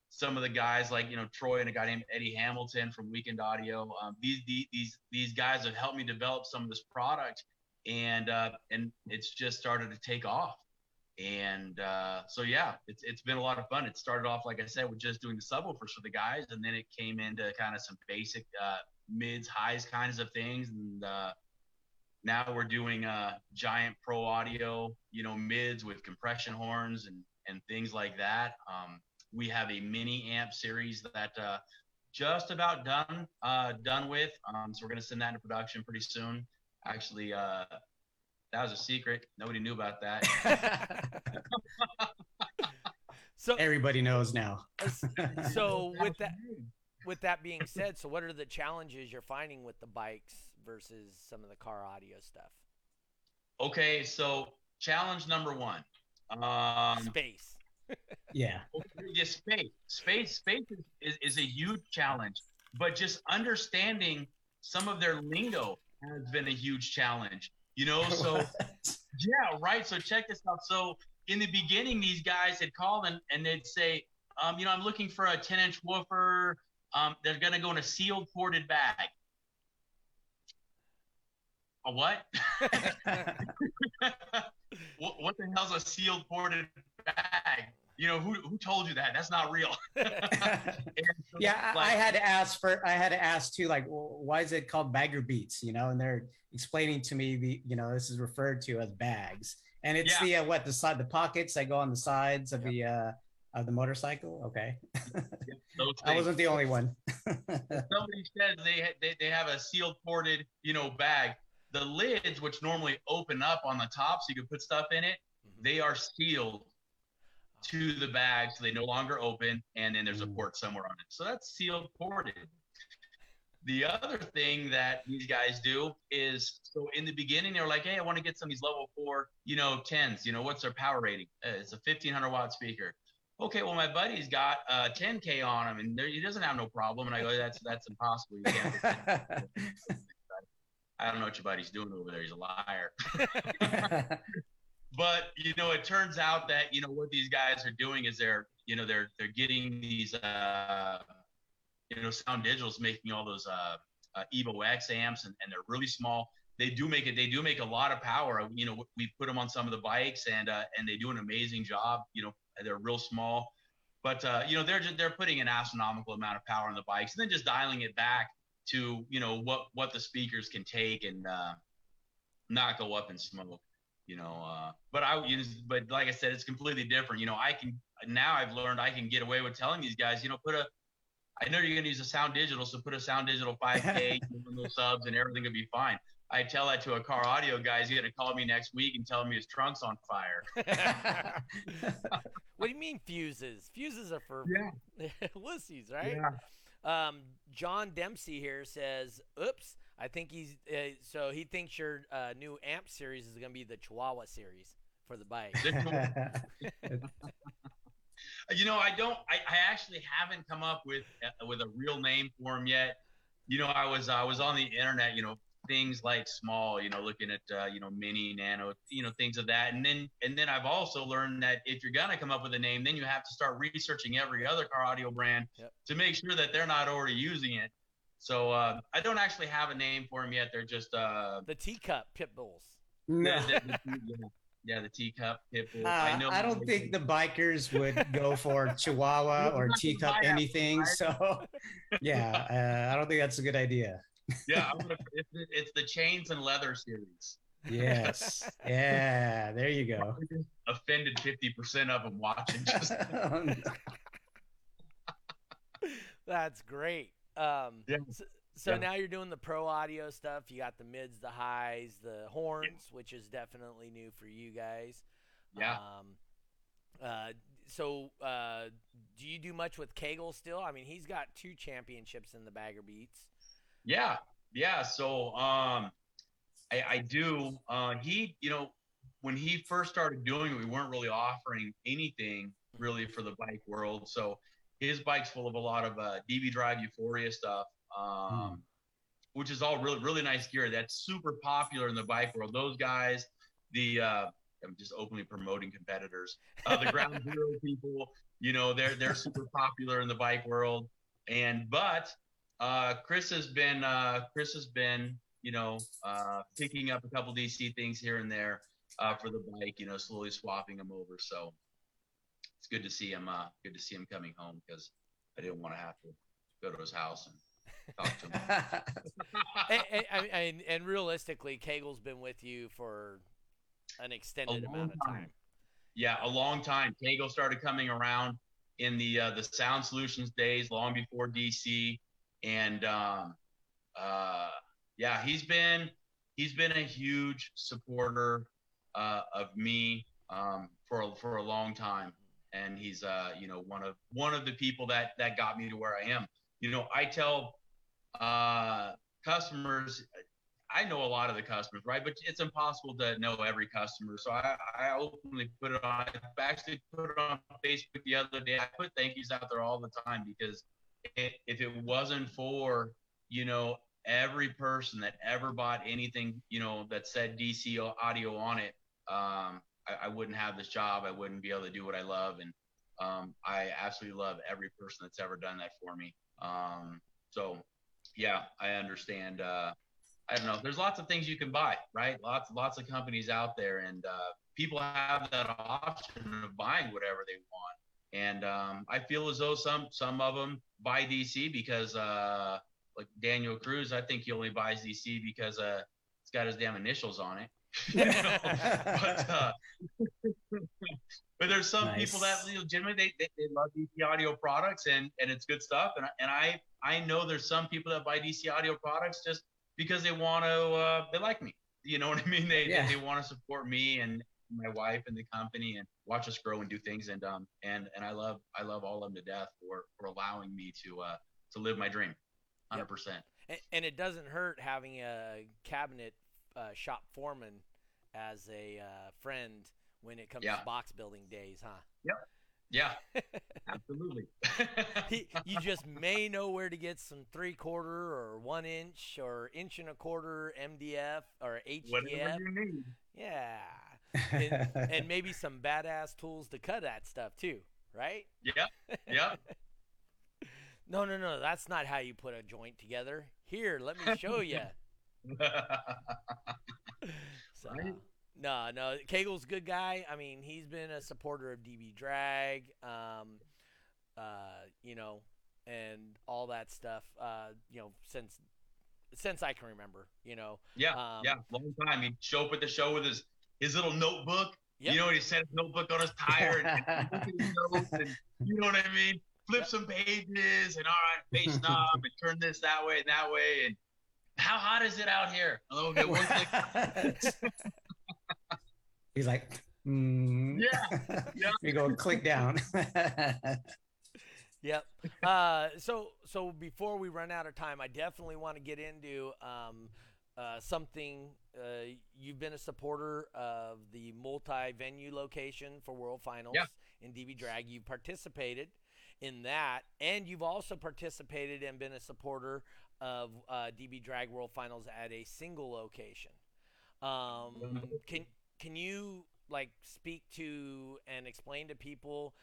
some of the guys like, Troy and a guy named Eddie Hamilton from Weekend Audio, these guys have helped me develop some of this product, and it's just started to take off. And it's been a lot of fun. It started off, like I said, with just doing the subwoofers for the guys, and then it came into kind of some basic mids, highs kinds of things. And now we're doing giant pro audio, mids with compression horns and things like that. We have a mini amp series that just about done with. So we're going to send that into production pretty soon. Actually, that was a secret. Nobody knew about that. So everybody knows now. So with that being said, so what are the challenges you're finding with the bikes versus some of the car audio stuff? Okay, so challenge number one. Space. Space is a huge challenge. but just understanding some of their lingo has been a huge challenge, you know? So yeah, right. So check this out. So in the beginning, these guys had called and they'd say, you know, I'm looking for a 10-inch woofer. They're going to go in a sealed corded bag. A what? What the hell's a sealed corded bag? You know, who told you that? That's not real. Yeah, like, I had to ask too, like, well, why is it called bagger beats? You know, and they're explaining to me the, you know, this is referred to as bags, and it's the side, the pockets that go on the sides of the motorcycle. Okay, I wasn't the only one. Somebody says they have a sealed ported, you know, bag. The lids, which normally open up on the top so you can put stuff in it, they are sealed to the bag so they no longer open, and then there's a port somewhere on it. So that's sealed ported. The other thing that these guys do is, so in the beginning, they're like, hey, I want to get some of these level 4, you know, 10s. You know, what's their power rating? It's a 1,500-watt speaker. Okay, well, my buddy's got 10K on him, and he doesn't have no problem. And I go, that's impossible. You can't. I don't know what your buddy's doing over there. He's a liar. But, you know, it turns out that, you know, what these guys are doing is they're getting these, you know, Sound Digital's making all those Evo X amps, and they're really small. They do make a lot of power. You know, we put them on some of the bikes, and they do an amazing job. You know, they're real small, but, you know, they're putting an astronomical amount of power on the bikes and then just dialing it back to, you know, what the speakers can take and not go up in smoke, you know. But like I said, it's completely different. You know, I've learned I can get away with telling these guys, you know, I know you're going to use a Sound Digital, so put a Sound Digital 5K little subs and everything will be fine. I tell that to a car audio guy. He's going to call me next week and tell me his trunk's on fire. What do you mean fuses? Fuses are for wussies, right? Yeah. John Dempsey here says, oops, I think he's so he thinks your new amp series is going to be the Chihuahua series for the bike. You know, I actually haven't come up with a real name for him yet. You know, I was on the internet, you know, things like small, you know, looking at, you know, mini, nano, you know, things of that. And then I've also learned that if you're going to come up with a name, then you have to start researching every other car audio brand to make sure that they're not already using it. So I don't actually have a name for them yet. They're just the teacup pit bulls. No. Yeah, the teacup pit bull. I don't think the bikers would go for Chihuahua or teacup anything. So yeah, I don't think that's a good idea. Yeah, it's the chains and leather series. Yes. Yeah, there you go. Offended 50% of them watching. That's great. So now you're doing the pro audio stuff. You got the mids, the highs, the horns, which is definitely new for you guys. Yeah. So do you do much with Cagle still? I mean, he's got 2 championships in the Bagger Beats. Yeah. So I do. He, you know, when he first started doing it, we weren't really offering anything really for the bike world. So his bike's full of a lot of DB Drive Euphoria stuff, which is all really, really nice gear. That's super popular in the bike world. Those guys, I'm just openly promoting competitors. The Ground Zero people, you know, they're super popular in the bike world. Chris has been, you know, picking up a couple DC things here and there for the bike, you know, slowly swapping them over. So it's good to see him. Good to see him coming home, because I didn't want to have to go to his house and talk to him. and realistically, Cagle's been with you for an extended amount of time. Yeah, a long time. Cagle started coming around in the Sound Solutions days, long before DC. And, yeah, he's been a huge supporter, of me, for a long time. And he's, you know, one of the people that got me to where I am. You know, I tell, customers, I know a lot of the customers, right? But it's impossible to know every customer. So I openly I actually put it on Facebook the other day. I put thank yous out there all the time, because if it wasn't for, you know, every person that ever bought anything, you know, that said DC Audio on it, I wouldn't have this job. I wouldn't be able to do what I love. And I absolutely love every person that's ever done that for me. So yeah, I understand. I don't know. There's lots of things you can buy, right? Lots of companies out there, and people have that option of buying whatever they want. And I feel as though some of them buy DC because like Daniel Cruz, I think he only buys DC because it's got his damn initials on it. You know? But there's some people that legitimately they love DC Audio products and it's good stuff. And I know there's some people that buy DC Audio products just because they want to they like me. You know what I mean? They want to support me and my wife and the company and watch us grow and do things. And and I love all of them to death for allowing me to live my dream. 100%. And it doesn't hurt having a cabinet shop foreman as a friend when it comes to box building days, huh? Yeah, absolutely. You just may know where to get some 3/4 or 1 inch or 1.25 inch MDF or HDF. Whatever you need. Yeah. And maybe some badass tools to cut that stuff too, right? Yeah. No, that's not how you put a joint together. Here, let me show you. So, right? No, Kegel's a good guy. I mean, he's been a supporter of DB Drag, you know, and all that stuff, you know, since I can remember, you know. Yeah, long time. He'd show up at the show with his little notebook. Yep. You know, he set his notebook on his tire and his notes and you know what I mean? Flip some pages and all right, face knob and turn this that way and that way. And how hot is it out here? Oh, okay, one click. He's like, yeah. You go and click down. Yep. So before we run out of time, I definitely want to get into something. You've been a supporter of the multi-venue location for World Finals in DB Drag. You participated in that, and you've also participated and been a supporter of DB Drag World Finals at a single location. Can you like speak to and explain to people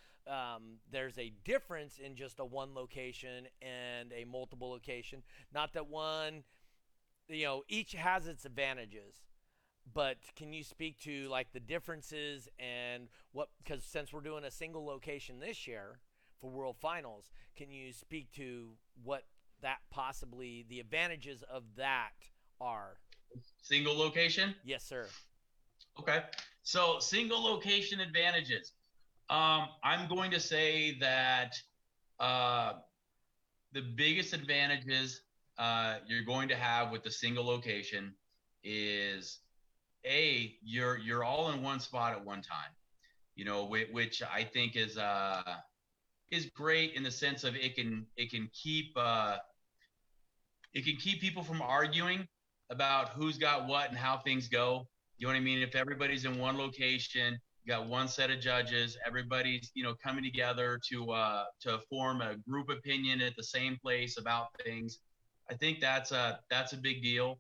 there's a difference in just a one location and a multiple location? Not that one, you know, each has its advantages, but can you speak to like the differences and what, because since we're doing a single location this year for World Finals, can you speak to what that possibly the advantages of that are? Single location? Yes, sir. Okay. So single location advantages. I'm going to say that the biggest advantages you're going to have with the single location is A, you're all in one spot at one time, you know, which I think is great in the sense of it can keep people from arguing about who's got what and how things go. You know what I mean? If everybody's in one location, you got one set of judges, everybody's, you know, coming together to form a group opinion at the same place about things. I think that's a big deal.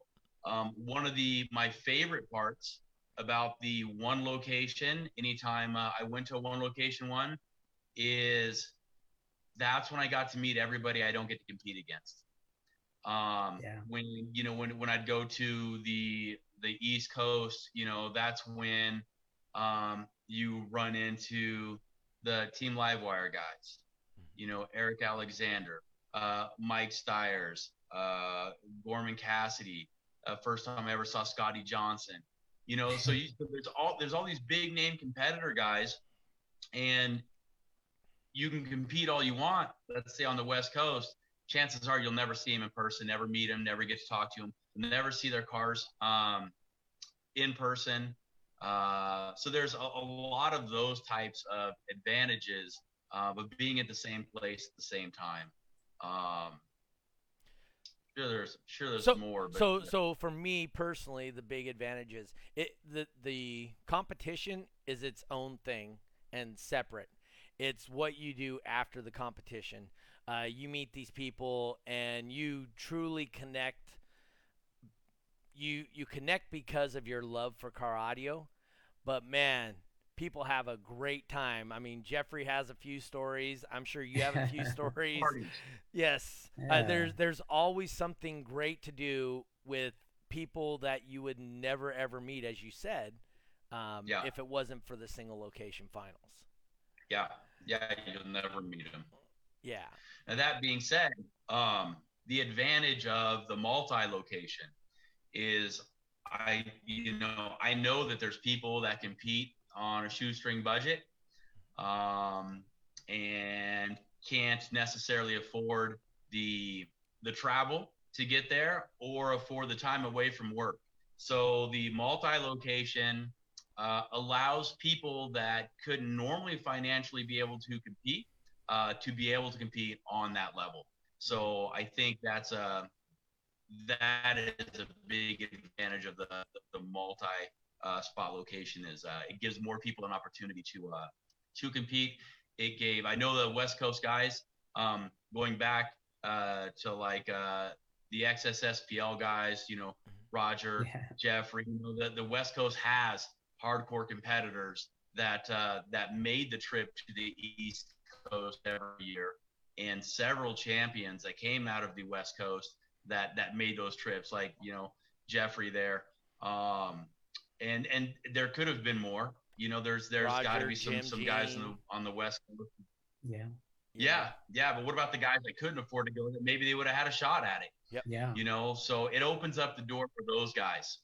One of my favorite parts about the one location, anytime I went to a one location one, is that's when I got to meet everybody I don't get to compete against. When I'd go to the East Coast, you know, that's when you run into the Team Livewire guys, you know, Eric Alexander, Mike Stiers, Gorman Cassidy, first time I ever saw Scotty Johnson, you know, so there's all these big name competitor guys, and you can compete all you want. Let's say on the West Coast, chances are you'll never see them in person, never meet them, never get to talk to them, never see their cars in person. So there's a lot of those types of advantages of being at the same place at the same time. Sure, there's more. But so for me personally, the big advantage is the competition is its own thing and separate. It's what you do after the competition. You meet these people and you truly connect. You connect because of your love for car audio, but man, people have a great time. I mean, Jeffrey has a few stories. I'm sure you have a few stories. Yes. Yeah. There's always something great to do with people that you would never, ever meet, as you said, if it wasn't for the single location finals. Yeah. Yeah. You'll never meet them. Yeah. And that being said, the advantage of the multi-location is I know that there's people that compete on a shoestring budget and can't necessarily afford the travel to get there or afford the time away from work. So the multi-location allows people that couldn't normally financially be able to be able to compete on that level. So I think that is a big advantage of the multi spot location is it gives more people an opportunity to compete. It gave, I know the West Coast guys, going back to like the XSSPL guys, Roger, Jeffrey, the West Coast has hardcore competitors that made the trip to the East Coast every year, and several champions that came out of the West Coast that made those trips, like Jeffrey there, and there could have been more. There's got to be some guys on the West Coast. But what about the guys that couldn't afford to go? Maybe they would have had a shot at it. So it opens up the door for those guys.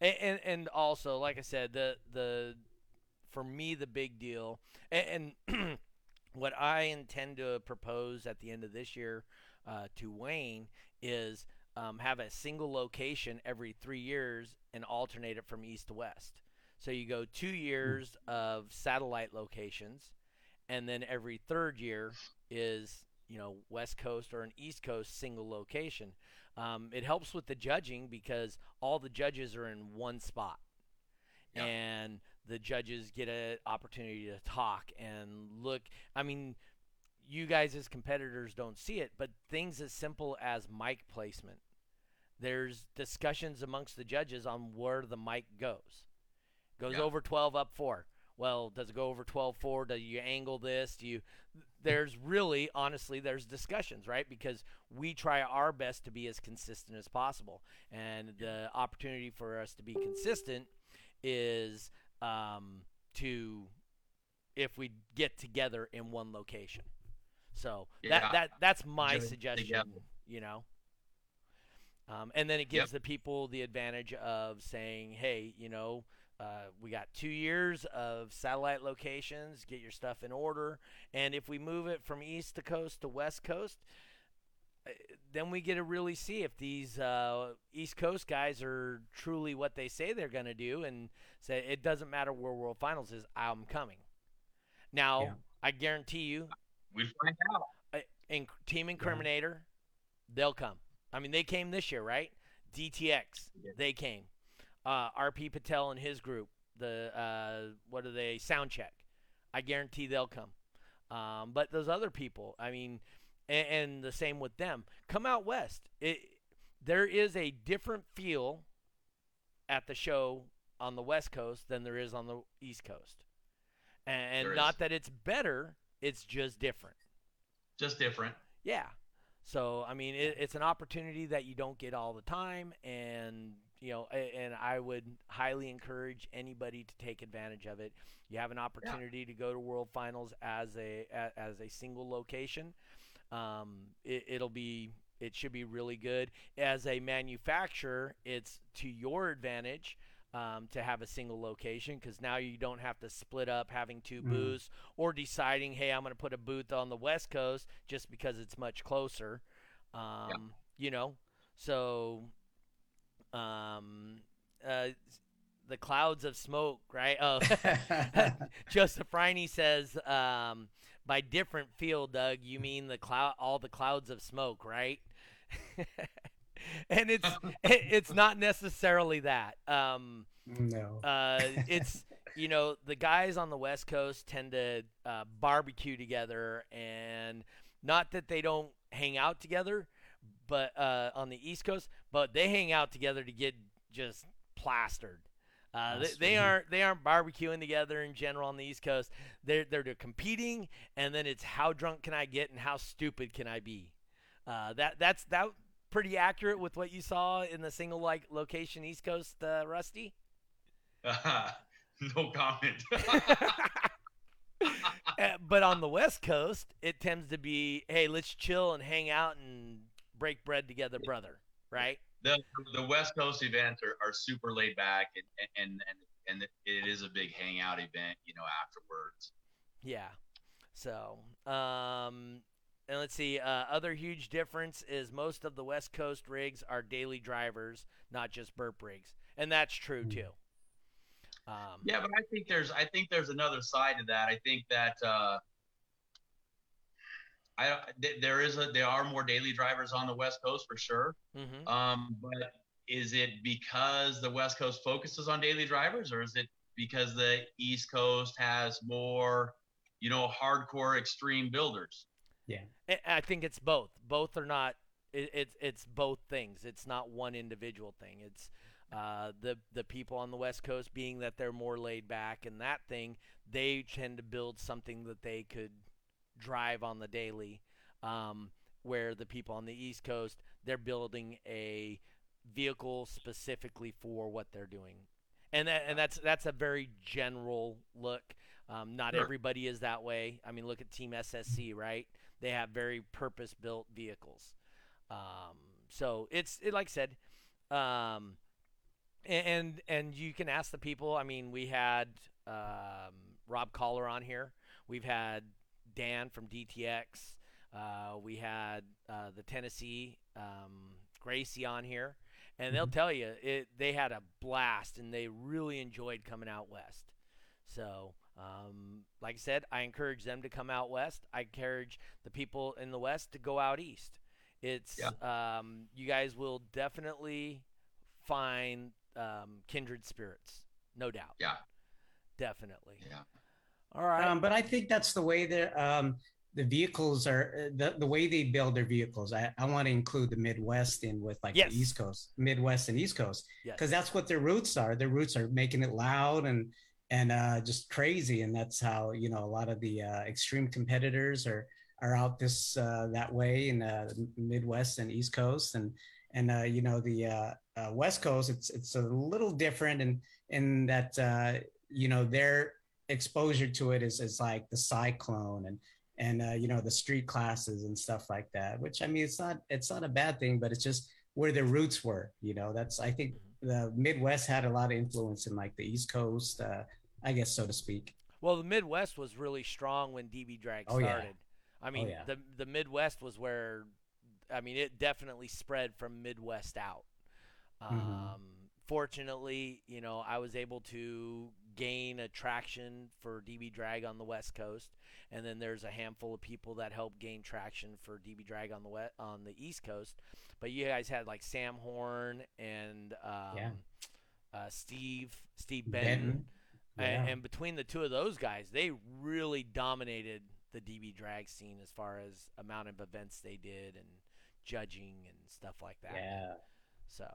And also, like I said, the for me, the big deal, and what I intend to propose at the end of this year to Wayne is have a single location every 3 years and alternate it from east to west. So you go 2 years of satellite locations, and then every third year is West Coast or an East Coast single location. It helps with the judging because all the judges are in one spot. Yep. And the judges get an opportunity to talk and look. I mean, you guys as competitors don't see it, but things as simple as mic placement. There's discussions amongst the judges on where the mic goes. Goes over 12, up 4. Well, does it go over 12-4? Do you angle this? There's really, honestly, there's discussions, right? Because we try our best to be as consistent as possible. And the opportunity for us to be consistent is if we get together in one location. So that's my suggestion, And then it gives the people the advantage of saying, hey, we got 2 years of satellite locations, get your stuff in order. And if we move it from East Coast to West Coast, then we get to really see if these East Coast guys are truly what they say they're going to do and say, it doesn't matter where World Finals is, I'm coming. Now, I guarantee you. We find out. Team Incriminator, they'll come. I mean, they came this year, right? DTX, they came. RP Patel and his group, Soundcheck. I guarantee they'll come. But those other people, I mean, and the same with them. Come out west. There is a different feel at the show on the West Coast than there is on the East Coast. And not that it's better, it's just different. Just different. Yeah. So, I mean, it's an opportunity that you don't get all the time, and and I would highly encourage anybody to take advantage of it. You have an opportunity to go to World Finals as a single location. It should be really good. As a manufacturer, it's to your advantage to have a single location because now you don't have to split up having two booths or deciding, hey, I'm going to put a booth on the West Coast just because it's much closer. So. The clouds of smoke, right? Oh, Joseph Riney says, by different field, Doug, you mean all the clouds of smoke, right? And it's not necessarily that. No. It's You know, the guys on the West Coast tend to barbecue together, and not that they don't hang out together, but on the East Coast, but they hang out together to get just plastered. They aren't barbecuing together in general on the East Coast. They're competing, and then it's how drunk can I get and how stupid can I be. That's pretty accurate with what you saw in the single like location East Coast, Rusty. No comment. But on the West Coast, it tends to be, hey, let's chill and hang out and break bread together, brother. Right. The West Coast events are super laid back, and it is a big hangout event, you know, afterwards. Yeah. So, and let's see. Other huge difference is most of the West Coast rigs are daily drivers, not just burp rigs, and that's true too. Yeah, but I think there's another side to that. I think that there are more daily drivers on the West Coast for sure. Mm-hmm. But is it because the West Coast focuses on daily drivers, or is it because the East Coast has more, you know, hardcore extreme builders? Yeah, I think it's both. Both are not. It's both things. It's not one individual thing. It's the people on the West Coast, being that they're more laid back and that thing, they tend to build something that they could drive on the daily, where the people on the East Coast, they're building a vehicle specifically for what they're doing. And that's a very general look. Not everybody is that way. I mean, look at Team SSC, right? They have very purpose-built vehicles. So it's like I said, and you can ask the people. I mean, we had Rob Collar on here. We've had Dan from DTX. We had the Tennessee Gracie on here, and they'll tell you they had a blast and they really enjoyed coming out west. So, like I said, I encourage them to come out west. I encourage the people in the west to go out east. You guys will definitely find kindred spirits, no doubt. Yeah, definitely. Yeah. All right. But I think that's the way that the vehicles are, the way they build their vehicles. I want to include the Midwest in with the East Coast, Midwest and East Coast, because that's what their roots are. Their roots are making it loud and just crazy. And that's how, you know, a lot of the extreme competitors are out this that way in Midwest and East Coast. And you know, the West Coast, it's a little different in that, you know, they're, exposure to it is like the cyclone and you know, the street classes and stuff like that, which I mean, it's not a bad thing, but it's just where their roots were, you know. That's, I think the Midwest had a lot of influence in like the East Coast, I guess, so to speak. Well, the Midwest was really strong when DB Drag started. Yeah. I mean, the Midwest was where, I mean, it definitely spread from Midwest out. Fortunately, you know, I was able to gain attraction for DB Drag on the West Coast, and then there's a handful of people that help gain traction for DB Drag on the East Coast. But you guys had like Sam Horn and Steve Benton. And between the two of those guys, they really dominated the DB Drag scene as far as amount of events they did and judging and stuff like that. Yeah. So,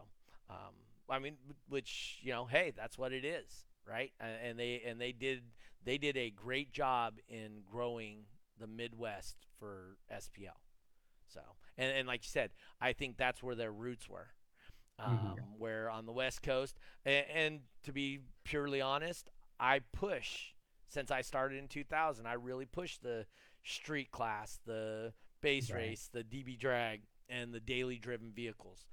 I mean, which, you know, hey, that's what it is, right? And they did a great job in growing the Midwest for SPL. So, and like you said, I think that's where their roots were, where on the West Coast, and to be purely honest, I push, since I started in 2000, I really pushed the street class, the base race, the DB Drag, and the daily driven vehicles.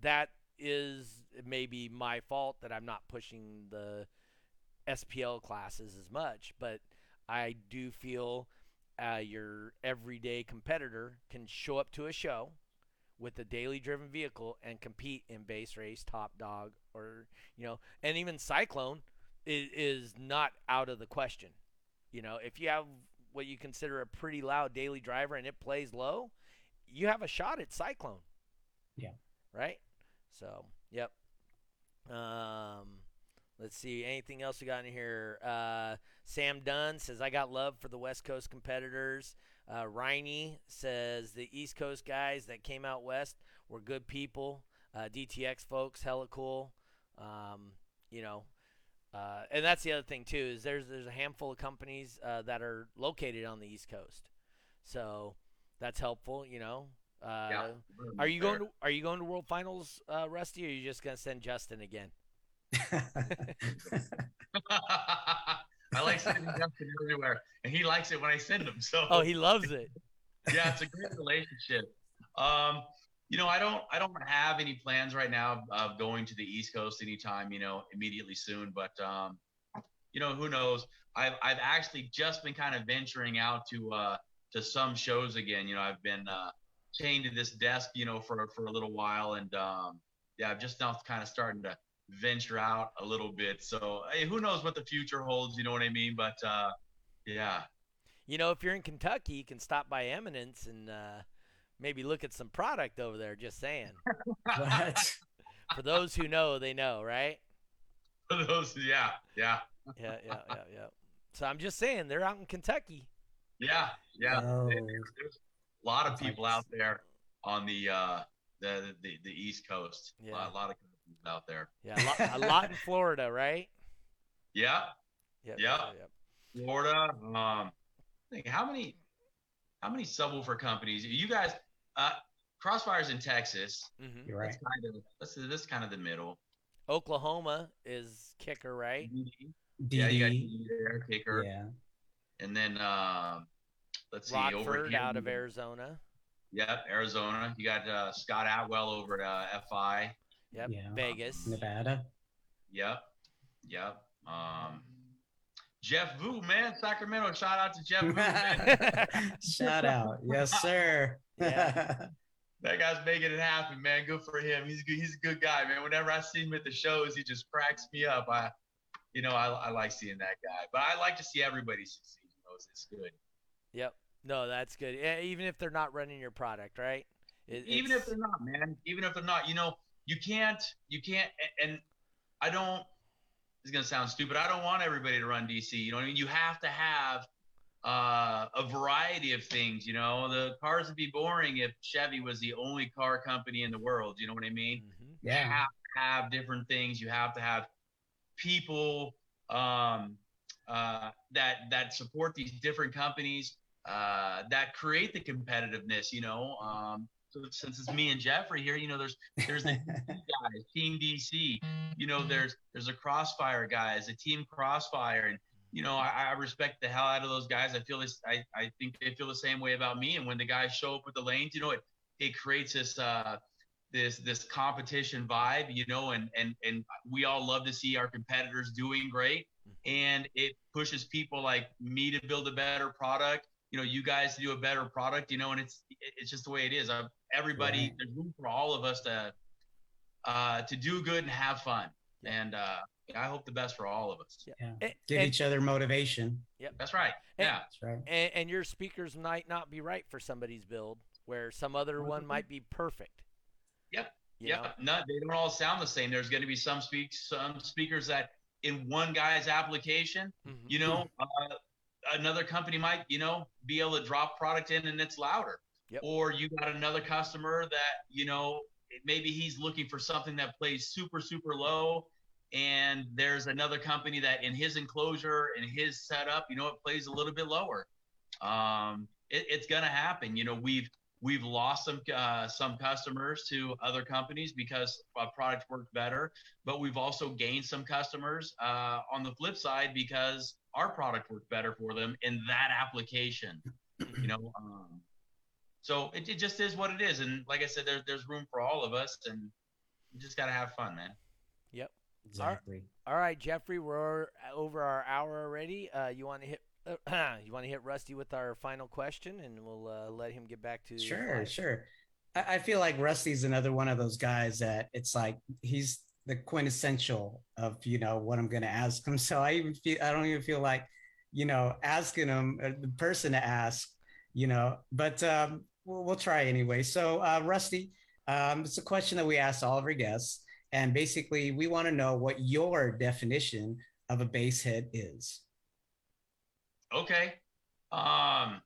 That is maybe my fault that I'm not pushing the SPL classes as much, but I do feel your everyday competitor can show up to a show with a daily driven vehicle and compete in base race, top dog, or, you know, and even cyclone is not out of the question. You know, if you have what you consider a pretty loud daily driver and it plays low, you have a shot at cyclone. Yeah. Right. So, yep. Let's see. Anything else we got in here? Sam Dunn says, I got love for the West Coast competitors. Riney says, the East Coast guys that came out West were good people. DTX folks, hella cool. And that's the other thing, too, is there's a handful of companies that are located on the East Coast. So that's helpful, you know. Yeah, are you going to World Finals, Rusty, or are you just going to send Justin again? I like sending Justin everywhere, and he likes it when I send him. So he loves it. Yeah, it's a great relationship. I don't have any plans right now of going to the East Coast anytime, immediately soon. But who knows? I've actually just been kind of venturing out to some shows again. I've been chained to this desk, for a little while, and I'm just now kind of starting to venture out a little bit. So who knows what the future holds, you know what I mean? But if you're in Kentucky, you can stop by Eminence and maybe look at some product over there, just saying. But for those who know, they know, right? For those, yeah. So I'm just saying, they're out in Kentucky. Yeah. Oh. There's a lot of people out there on the East Coast. Yeah. A lot of companies out there. Yeah, a lot in Florida, right? Yeah. Yeah. Florida. Think how many subwoofer companies? You guys, Crossfire's in Texas. Mm-hmm. You're right. That's kind of the middle. Oklahoma is Kicker, right? Mm-hmm. Yeah, you got DD there, Kicker. Yeah. And then Rockford, over here, out of Arizona. Yep, Arizona. You got Scott Atwell over at FI. Yep, yeah. Vegas. Nevada. Yep. Jeff Vu, man, Sacramento. Shout out to Jeff Vu, man. Shout out. Yes, sir. Yeah. That guy's making it happen, man. Good for him. He's a good guy, man. Whenever I see him at the shows, he just cracks me up. I like seeing that guy. But I like to see everybody succeed. It's good. Yep. No, that's good. Even if they're not running your product, right? Even if they're not, man. Even if they're not, you can't. And I don't. It's gonna sound stupid. I don't want everybody to run DC. You know what I mean? You have to have a variety of things. The cars would be boring if Chevy was the only car company in the world. You know what I mean? Mm-hmm. Yeah. You have to have different things. You have to have people that support these different companies that create the competitiveness, so since it's me and Jeffrey here, there's the DC guys, Team DC, there's a Crossfire guys, a Team Crossfire, and I respect the hell out of those guys. I think they feel the same way about me, and when the guys show up with the lanes, it creates this this competition vibe, and we all love to see our competitors doing great, and it pushes people like me to build a better product, you guys to do a better product, and it's just the way it is. Everybody, right. There's room for all of us to do good and have fun, and I hope the best for all of us. Yeah. Give each other motivation. Yep, that's right. That's right. And your speakers might not be right for somebody's build, where some other one might be perfect. Yep. Yeah. No, they don't all sound the same. There's going to be some speakers that in one guy's application, mm-hmm. Another company might, be able to drop product in and it's louder. Yep. Or you got another customer that, maybe he's looking for something that plays super, super low. And there's another company that in his enclosure and his setup, it plays a little bit lower. It's going to happen. We've lost some customers to other companies because our product worked better, but we've also gained some customers on the flip side because our product worked better for them in that application. So it just is what it is. And like I said, there's room for all of us, and you just got to have fun, man. Yep. Exactly. All right, Jeffrey, we're over our hour already. You want to hit Rusty with our final question, and we'll let him get back to. Sure. I feel like Rusty's another one of those guys that it's like he's the quintessential of what I'm going to ask him. So I don't even feel like asking him the person to ask, But we'll try anyway. So Rusty, it's a question that we ask all of our guests, And basically, we want to know what your definition of a basehead is. Okay. I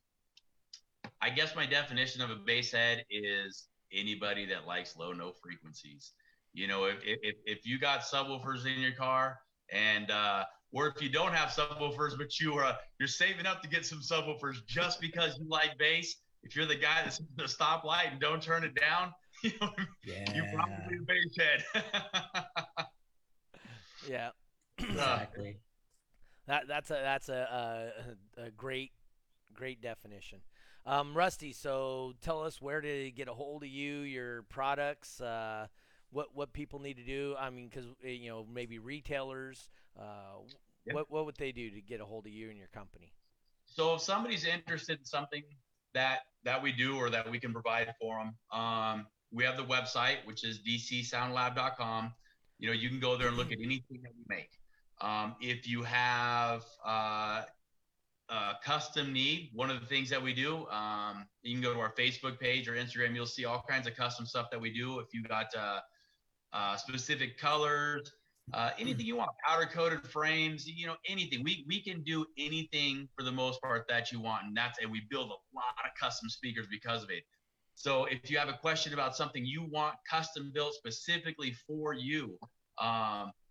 guess my definition of a basehead is anybody that likes low, no frequencies. You know, if you got subwoofers in your car and, or if you don't have subwoofers, but you're saving up to get some subwoofers just because you like bass. If you're the guy that's at the stoplight and don't turn it down, you know, yeah. You're probably a bass head. Yeah, exactly. That's a great definition. Rusty, so tell us where to get a hold of you, your products, what people need to do. I mean, because you know, maybe retailers. Yeah. What would they do to get a hold of you and your company? So if somebody's interested in something that we do or that we can provide for them, we have the website, which is dcsoundlab.com. You know, you can go there and look at anything that we make. If you have a custom need, one of the things that we do, you can go to our Facebook page or Instagram. You'll see all kinds of custom stuff that we do. If you got specific colors, anything you want, powder coated frames, you know, anything. We can do anything for the most part that you want, and we build a lot of custom speakers because of it. So if you have a question about something you want custom built specifically for you,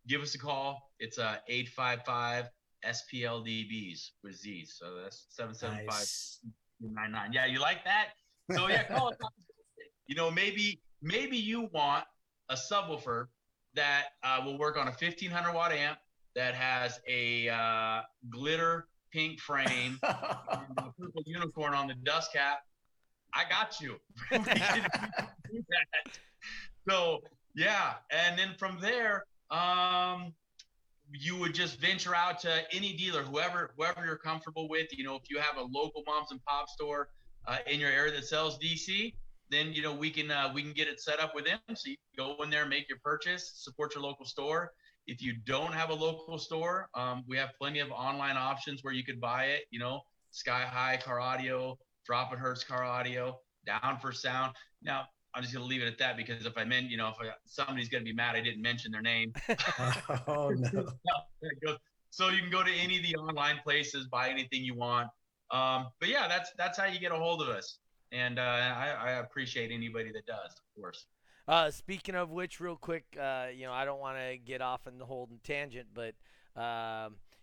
give us a call. It's 855-SPLDBs with Z's. So that's 775-99. Yeah, you like that? So yeah, call us. You know, maybe you want a subwoofer that will work on a 1,500 watt amp that has a glitter pink frame and a purple unicorn on the dust cap. I got you. So yeah, and then from there, you would just venture out to any dealer, whoever you're comfortable with. You know, if you have a local moms and pop store in your area that sells DC, then, you know, we can get it set up with them. So you can go in there, make your purchase, support your local store. If you don't have a local store, we have plenty of online options where you could buy it. You know, Sky High Car Audio, Drop It Hertz Car Audio, Down for Sound. Now, I'm just going to leave it at that because if somebody's going to be mad I didn't mention their name. Oh, no. So you can go to any of the online places, buy anything you want. But yeah, that's how you get a hold of us. And I appreciate anybody that does, of course. Speaking of which, real quick, you know, I don't want to get off in the whole tangent, but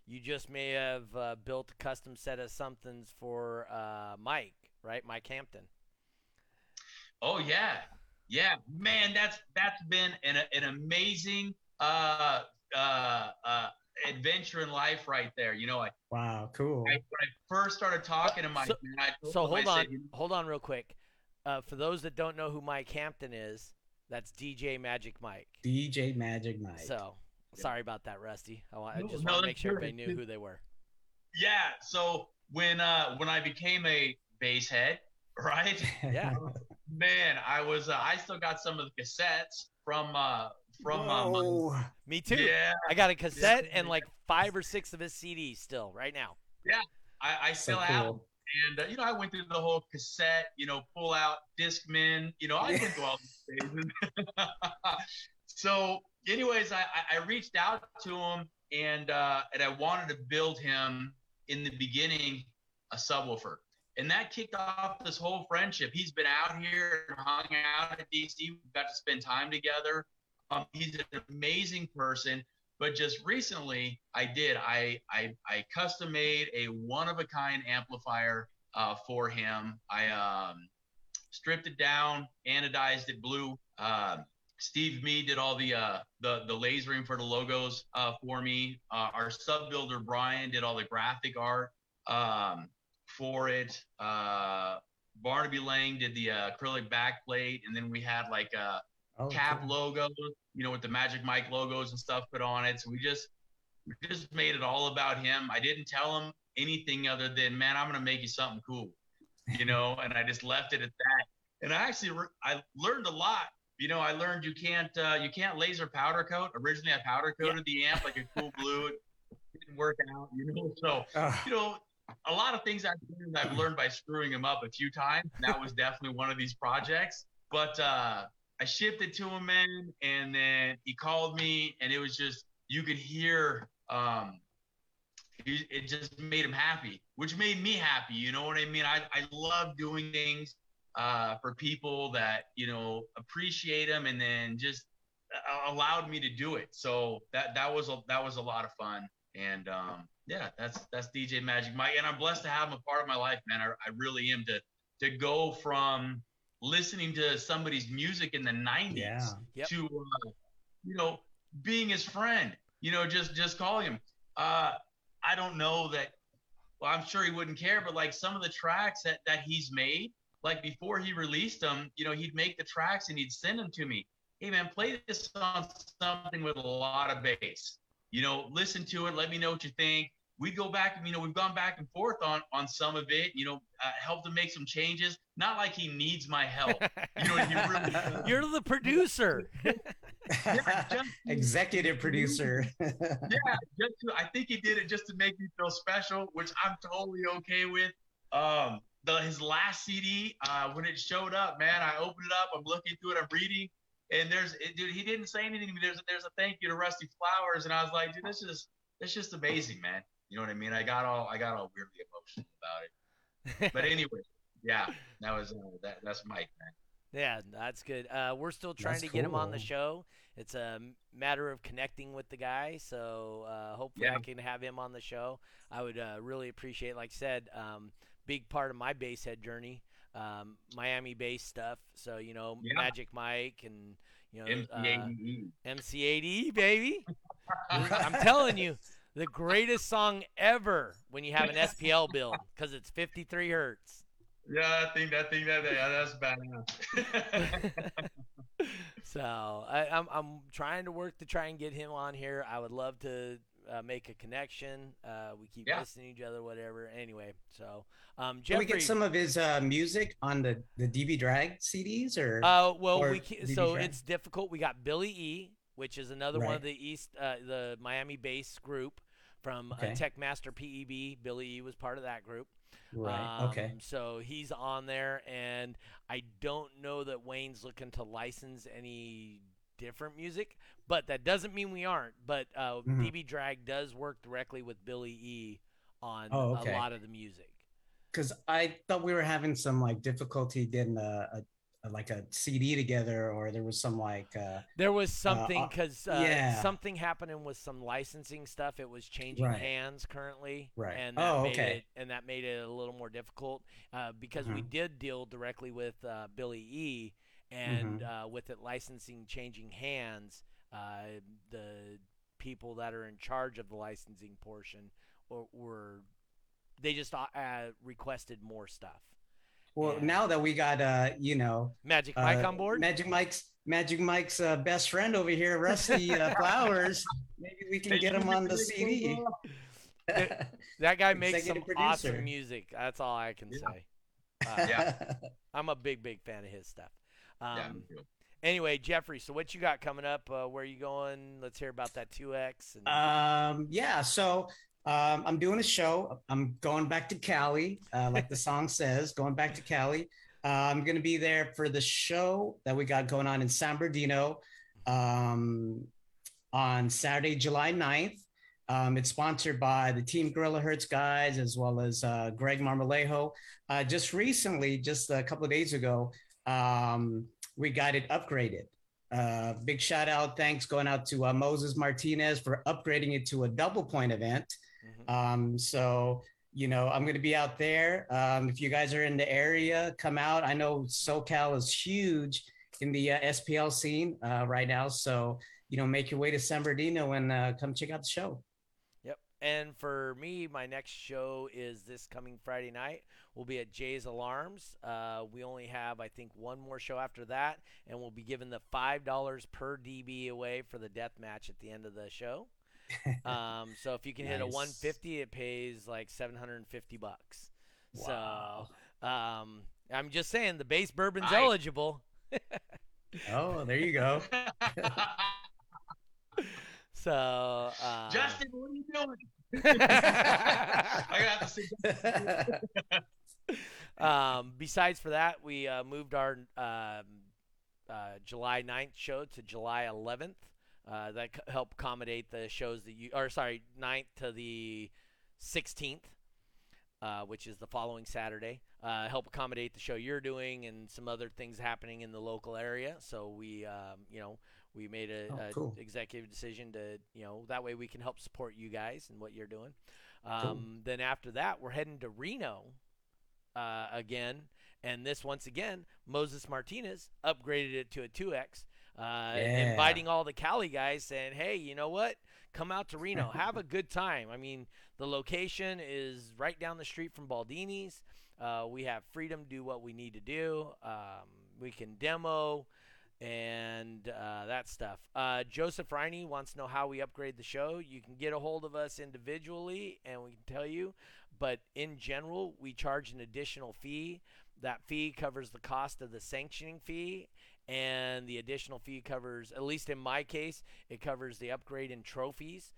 you just may have built a custom set of somethings for Mike, right? Mike Hampton. Oh yeah, man, that's been an amazing adventure in life right there. You know, wow, cool. When I first started talking to Mike, hold on real quick. For those that don't know who Mike Hampton is, that's DJ Magic Mike. DJ Magic Mike. So yeah. Sorry about that, Rusty. I just want to make sure everybody knew who they were. Yeah. So when I became a bass head, right? Yeah. Man, I was I still got some of the cassettes from me too. Yeah. I got a cassette and like 5 or 6 of his CDs still right now. Yeah, I still have them. And you know, I went through the whole cassette, you know, pull out Discman, you know, I went through all these things. So anyways, I reached out to him and I wanted to build him in the beginning a subwoofer. And that kicked off this whole friendship. He's been out here and hung out at DC. We got to spend time together. He's an amazing person. But just recently, I custom made a one-of-a-kind amplifier for him. I stripped it down, anodized it blue. Steve Mead did all the lasering for the logos for me. Our sub builder Brian did all the graphic art for it. Barnaby Lang did the acrylic backplate, and then we had like a cap logo, you know, with the Magic Mike logos and stuff put on it. So we just made it all about him. I didn't tell him anything other than, man, I'm gonna make you something cool, you know. And I just left it at that. And I actually I learned a lot. You know, I learned you can't laser powder coat. Originally, I powder coated the amp like a cool blue. It didn't work out, you know. So you know, a lot of things I've learned by screwing them up a few times. That was definitely one of these projects. But I shipped it to him, man, and then he called me, and it was just, you could hear, it just made him happy, which made me happy. You know what I mean? I love doing things for people that, you know, appreciate them, and then just allowed me to do it. So that was a lot of fun. And yeah, that's DJ Magic Mike, and I'm blessed to have him a part of my life, man. I really am. To go from listening to somebody's music in the 90s to you know, being his friend, you know, just calling him. I don't know that, well, I'm sure he wouldn't care, but like some of the tracks that he's made, like before he released them, you know, he'd make the tracks and he'd send them to me. Hey man, play this on something with a lot of bass, you know, listen to it. Let me know what you think. We go back, you know, we've gone back and forth on some of it, you know, helped him make some changes. Not like he needs my help. You know, he really does. You're the producer. Executive producer. I think he did it just to make me feel special, which I'm totally okay with. His last CD, when it showed up, man, I opened it up, I'm looking through it, I'm reading, and dude, he didn't say anything to me. There's a thank you to Rusty Flowers, and I was like, dude, that's just amazing, man. You know what I mean? I got all weirdly emotional about it. But anyway, yeah, that's Mike, man. Yeah, that's good. We're still trying to get him on the show. It's a matter of connecting with the guy, so hopefully I can have him on the show. I would really appreciate, like I said, big part of my basshead journey, Miami-based stuff. So, you know, Magic Mike and, you know, MC80E, baby. I'm telling you, the greatest song ever when you have an SPL build, because it's 53 hertz. Yeah, I think that that's bad. So I'm trying to work to try and get him on here. I would love to make a connection. We keep listening to each other, whatever. Anyway, so Jeffrey, can we get some of his music on the DB Drag CDs or? We can, so Drag? It's difficult. We got Billy E, which is another one of the the Miami-based group from Tech Master PEB. Billy E was part of that group. Right. Okay. So he's on there, and I don't know that Wayne's looking to license any different music, but that doesn't mean we aren't. But DB Drag does work directly with Billy E on a lot of the music. Because I thought we were having some like difficulty getting a like a CD together, or there was some like there was something because something happening with some licensing stuff. It was changing hands currently, right? And that made it a little more difficult because we did deal directly with Billy E, and with it licensing changing hands, the people that are in charge of the licensing portion were they just requested more stuff. Well, now that we got, you know, Magic Mike on board, Magic Mike's best friend over here, Rusty Flowers, maybe we can get him on the CD. That guy makes some awesome music. That's all I can say. I'm a big fan of his stuff. Anyway, Jeffrey, so what you got coming up? Where are you going? Let's hear about that 2X. I'm doing a show. I'm going back to Cali, like the song says, going back to Cali. I'm going to be there for the show that we got going on in San Bernardino on Saturday, July 9th. It's sponsored by the Team Gorilla Hertz guys, as well as Greg Marmolejo. Just recently, just a couple of days ago, we got it upgraded. Big shout out. Thanks going out to Moses Martinez for upgrading it to a double point event. So, you know, I'm going to be out there. If you guys are in the area, come out. I know SoCal is huge in the SPL scene right now. So, you know, make your way to San Bernardino and come check out the show. Yep. And for me, my next show is this coming Friday night. We'll be at Jay's Alarms. We only have, I think, one more show after that, and we'll be giving the $5 per DB away for the death match at the end of the show. So if you can hit a 150, it pays like $750. Wow. So I'm just saying the base bourbon's eligible. Oh, there you go. So Justin, what are you doing? I got to see. Besides for that, we moved our July 9th show to July 11th. That help accommodate the shows that you – or, sorry, 9th to the 16th, which is the following Saturday. Help accommodate the show you're doing and some other things happening in the local area. So we, you know, we made an executive decision to, you know, that way we can help support you guys and what you're doing. Then after that, we're heading to Reno again. And this, once again, Moses Martinez upgraded it to a 2X. Inviting all the Cali guys, saying, hey, you know what? Come out to Reno. Have a good time. I mean, the location is right down the street from Baldini's. We have freedom to do what we need to do. We can demo and that stuff. Joseph Riney wants to know how we upgrade the show. You can get a hold of us individually, and we can tell you. But in general, we charge an additional fee. That fee covers the cost of the sanctioning fee. And the additional fee covers, at least in my case, it covers the upgrade in trophies.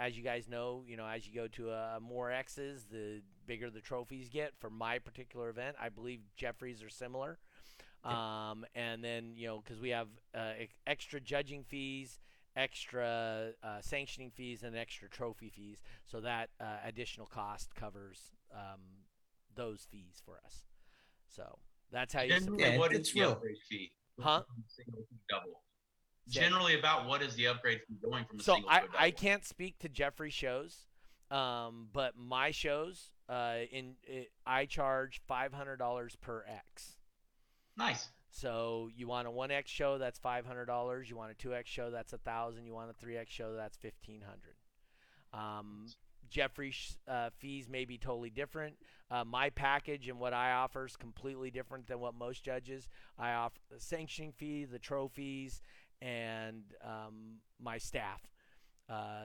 As you guys know, you know, as you go to more X's, the bigger the trophies get for my particular event. I believe Jeffries are similar. And then, you know, because we have extra judging fees, extra sanctioning fees, and extra trophy fees. So that additional cost covers those fees for us. So that's how you support. And what is the upgrade fee? Huh? Double. Generally, about what is the upgrade from going from a single to a double? So I can't speak to Jeffrey's shows, but my shows, I charge $500 per X. Nice. So you want a 1X show, that's $500. You want a 2X show, that's $1,000. You want a 3X show, that's $1,500. Jeffrey's fees may be totally different. My package and what I offer is completely different than what most judges. I offer the sanctioning fee, the trophies, and my staff.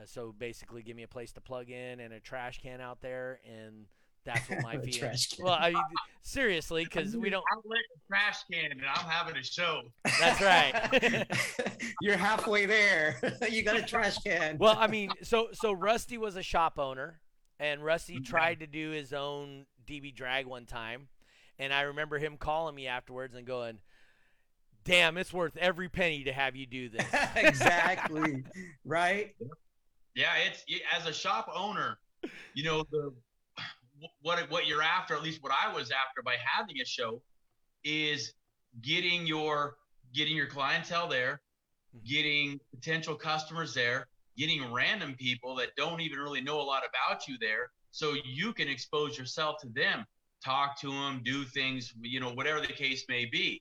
So basically give me a place to plug in and a trash can out there, and that's what my fee is. Well, I mean, seriously, because we don't – outlet a trash can, and I'm having a show. That's right. You're halfway there. You got a trash can. Well, I mean, so Rusty was a shop owner, and Rusty tried to do his own DB drag one time, and I remember him calling me afterwards and going, damn, it's worth every penny to have you do this. Exactly. Right? Yeah, as a shop owner, you know, what you're after, at least what I was after by having a show, is getting your clientele there, getting potential customers there, getting random people that don't even really know a lot about you there, so you can expose yourself to them, talk to them, do things, you know, whatever the case may be.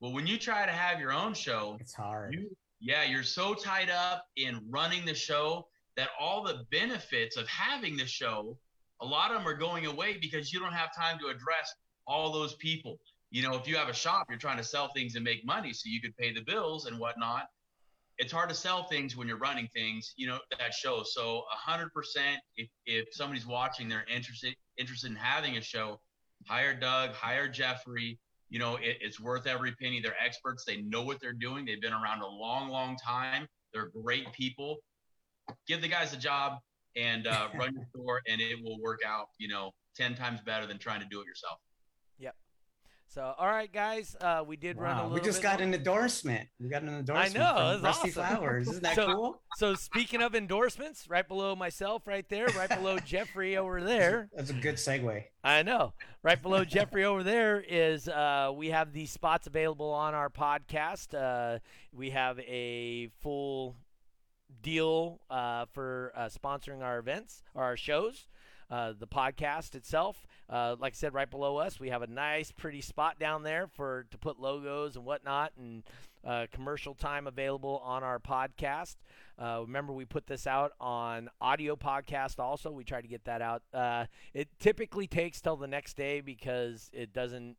But when you try to have your own show, it's hard. You're so tied up in running the show that all the benefits of having the show, a lot of them are going away because you don't have time to address all those people. You know, if you have a shop, you're trying to sell things and make money so you could pay the bills and whatnot. It's hard to sell things when you're running things, you know, that show. So 100%, if somebody's watching, they're interested in having a show, hire Doug, hire Jeffrey. You know, it's worth every penny. They're experts. They know what they're doing. They've been around a long, long time. They're great people. Give the guys a job and run your store, and it will work out, you know, 10 times better than trying to do it yourself. Yep. So, all right, guys, we did run a little bit. We just got an endorsement. We got an endorsement. I know. That's Rusty Flowers. Isn't that cool? So, speaking of endorsements, right below myself right there, right below Jeffrey over there. That's a good segue. I know. Right below Jeffrey over there is we have these spots available on our podcast. We have a full deal for sponsoring our events, our shows, the podcast itself. Like I said, right below us, we have a nice, pretty spot down there to put logos and whatnot, and commercial time available on our podcast. Remember, we put this out on audio podcast also. We try to get that out. It typically takes till the next day because it doesn't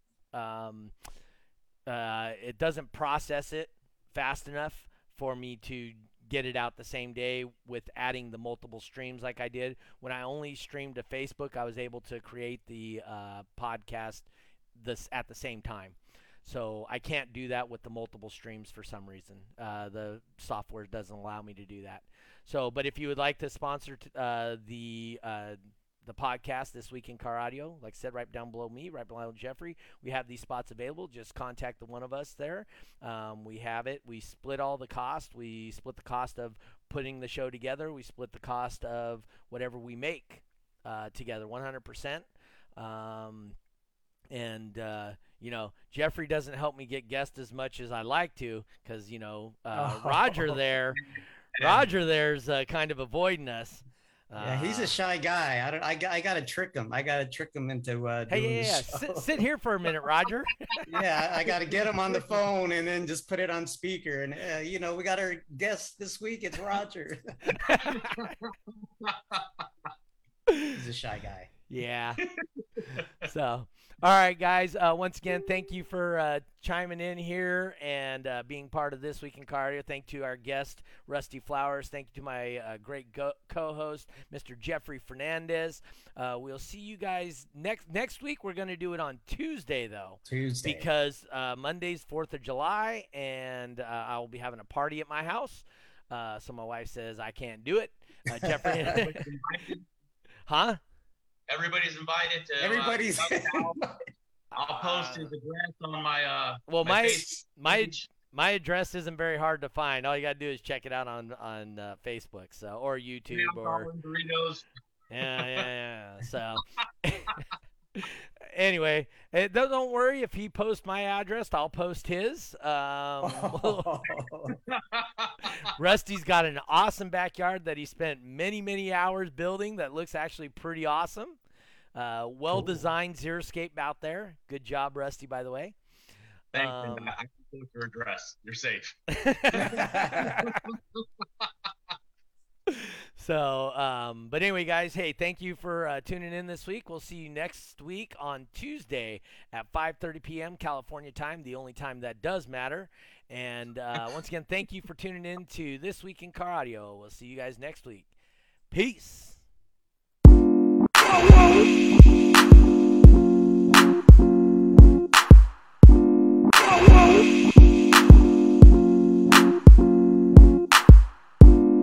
process it fast enough for me to get it out the same day with adding the multiple streams like I did. When I only streamed to Facebook, I was able to create the podcast at the same time. So I can't do that with the multiple streams for some reason. The software doesn't allow me to do that. So, but if you would like to sponsor the the podcast, This Week in Car Audio. Like I said, right down below me, right below Jeffrey, we have these spots available. Just contact the one of us there. We have it. We split all the cost. We split the cost of putting the show together. We split the cost of whatever we make together, 100%. Jeffrey doesn't help me get guests as much as I like to because, Roger's kind of avoiding us. Yeah, he's a shy guy. I gotta trick him. I gotta trick him into doing the show. Sit here for a minute, Roger. Yeah, I gotta get him on the phone and then just put it on speaker. And we got our guest this week. It's Roger. He's a shy guy. Yeah. So, all right, guys. Once again, thank you for chiming in here and being part of This Week in Car Audio. Thank you to our guest, Rusty Flowers. Thank you to my great co-host, Mr. Jeffrey Fernandez. We'll see you guys next week. We're going to do it on Tuesday, though. Tuesday. Because Monday's 4th of July, and I will be having a party at my house. So my wife says I can't do it. Jeffrey. Huh? Everybody's invited to. Everybody's. I'll post his address on my. My address isn't very hard to find. All you gotta do is check it out on Facebook, so or YouTube or. Burritos. Yeah. So. Anyway, don't worry if he posts my address. I'll post his. Rusty's got an awesome backyard that he spent many, many hours building that looks actually pretty awesome. Well-designed xeriscape out there. Good job, Rusty, by the way. Thanks. I can post your address. You're safe. So, but anyway, guys, hey, thank you for tuning in this week. We'll see you next week on Tuesday at 5:30 p.m. California time, the only time that does matter. And once again, thank you for tuning in to This Week in Car Audio. We'll see you guys next week. Peace.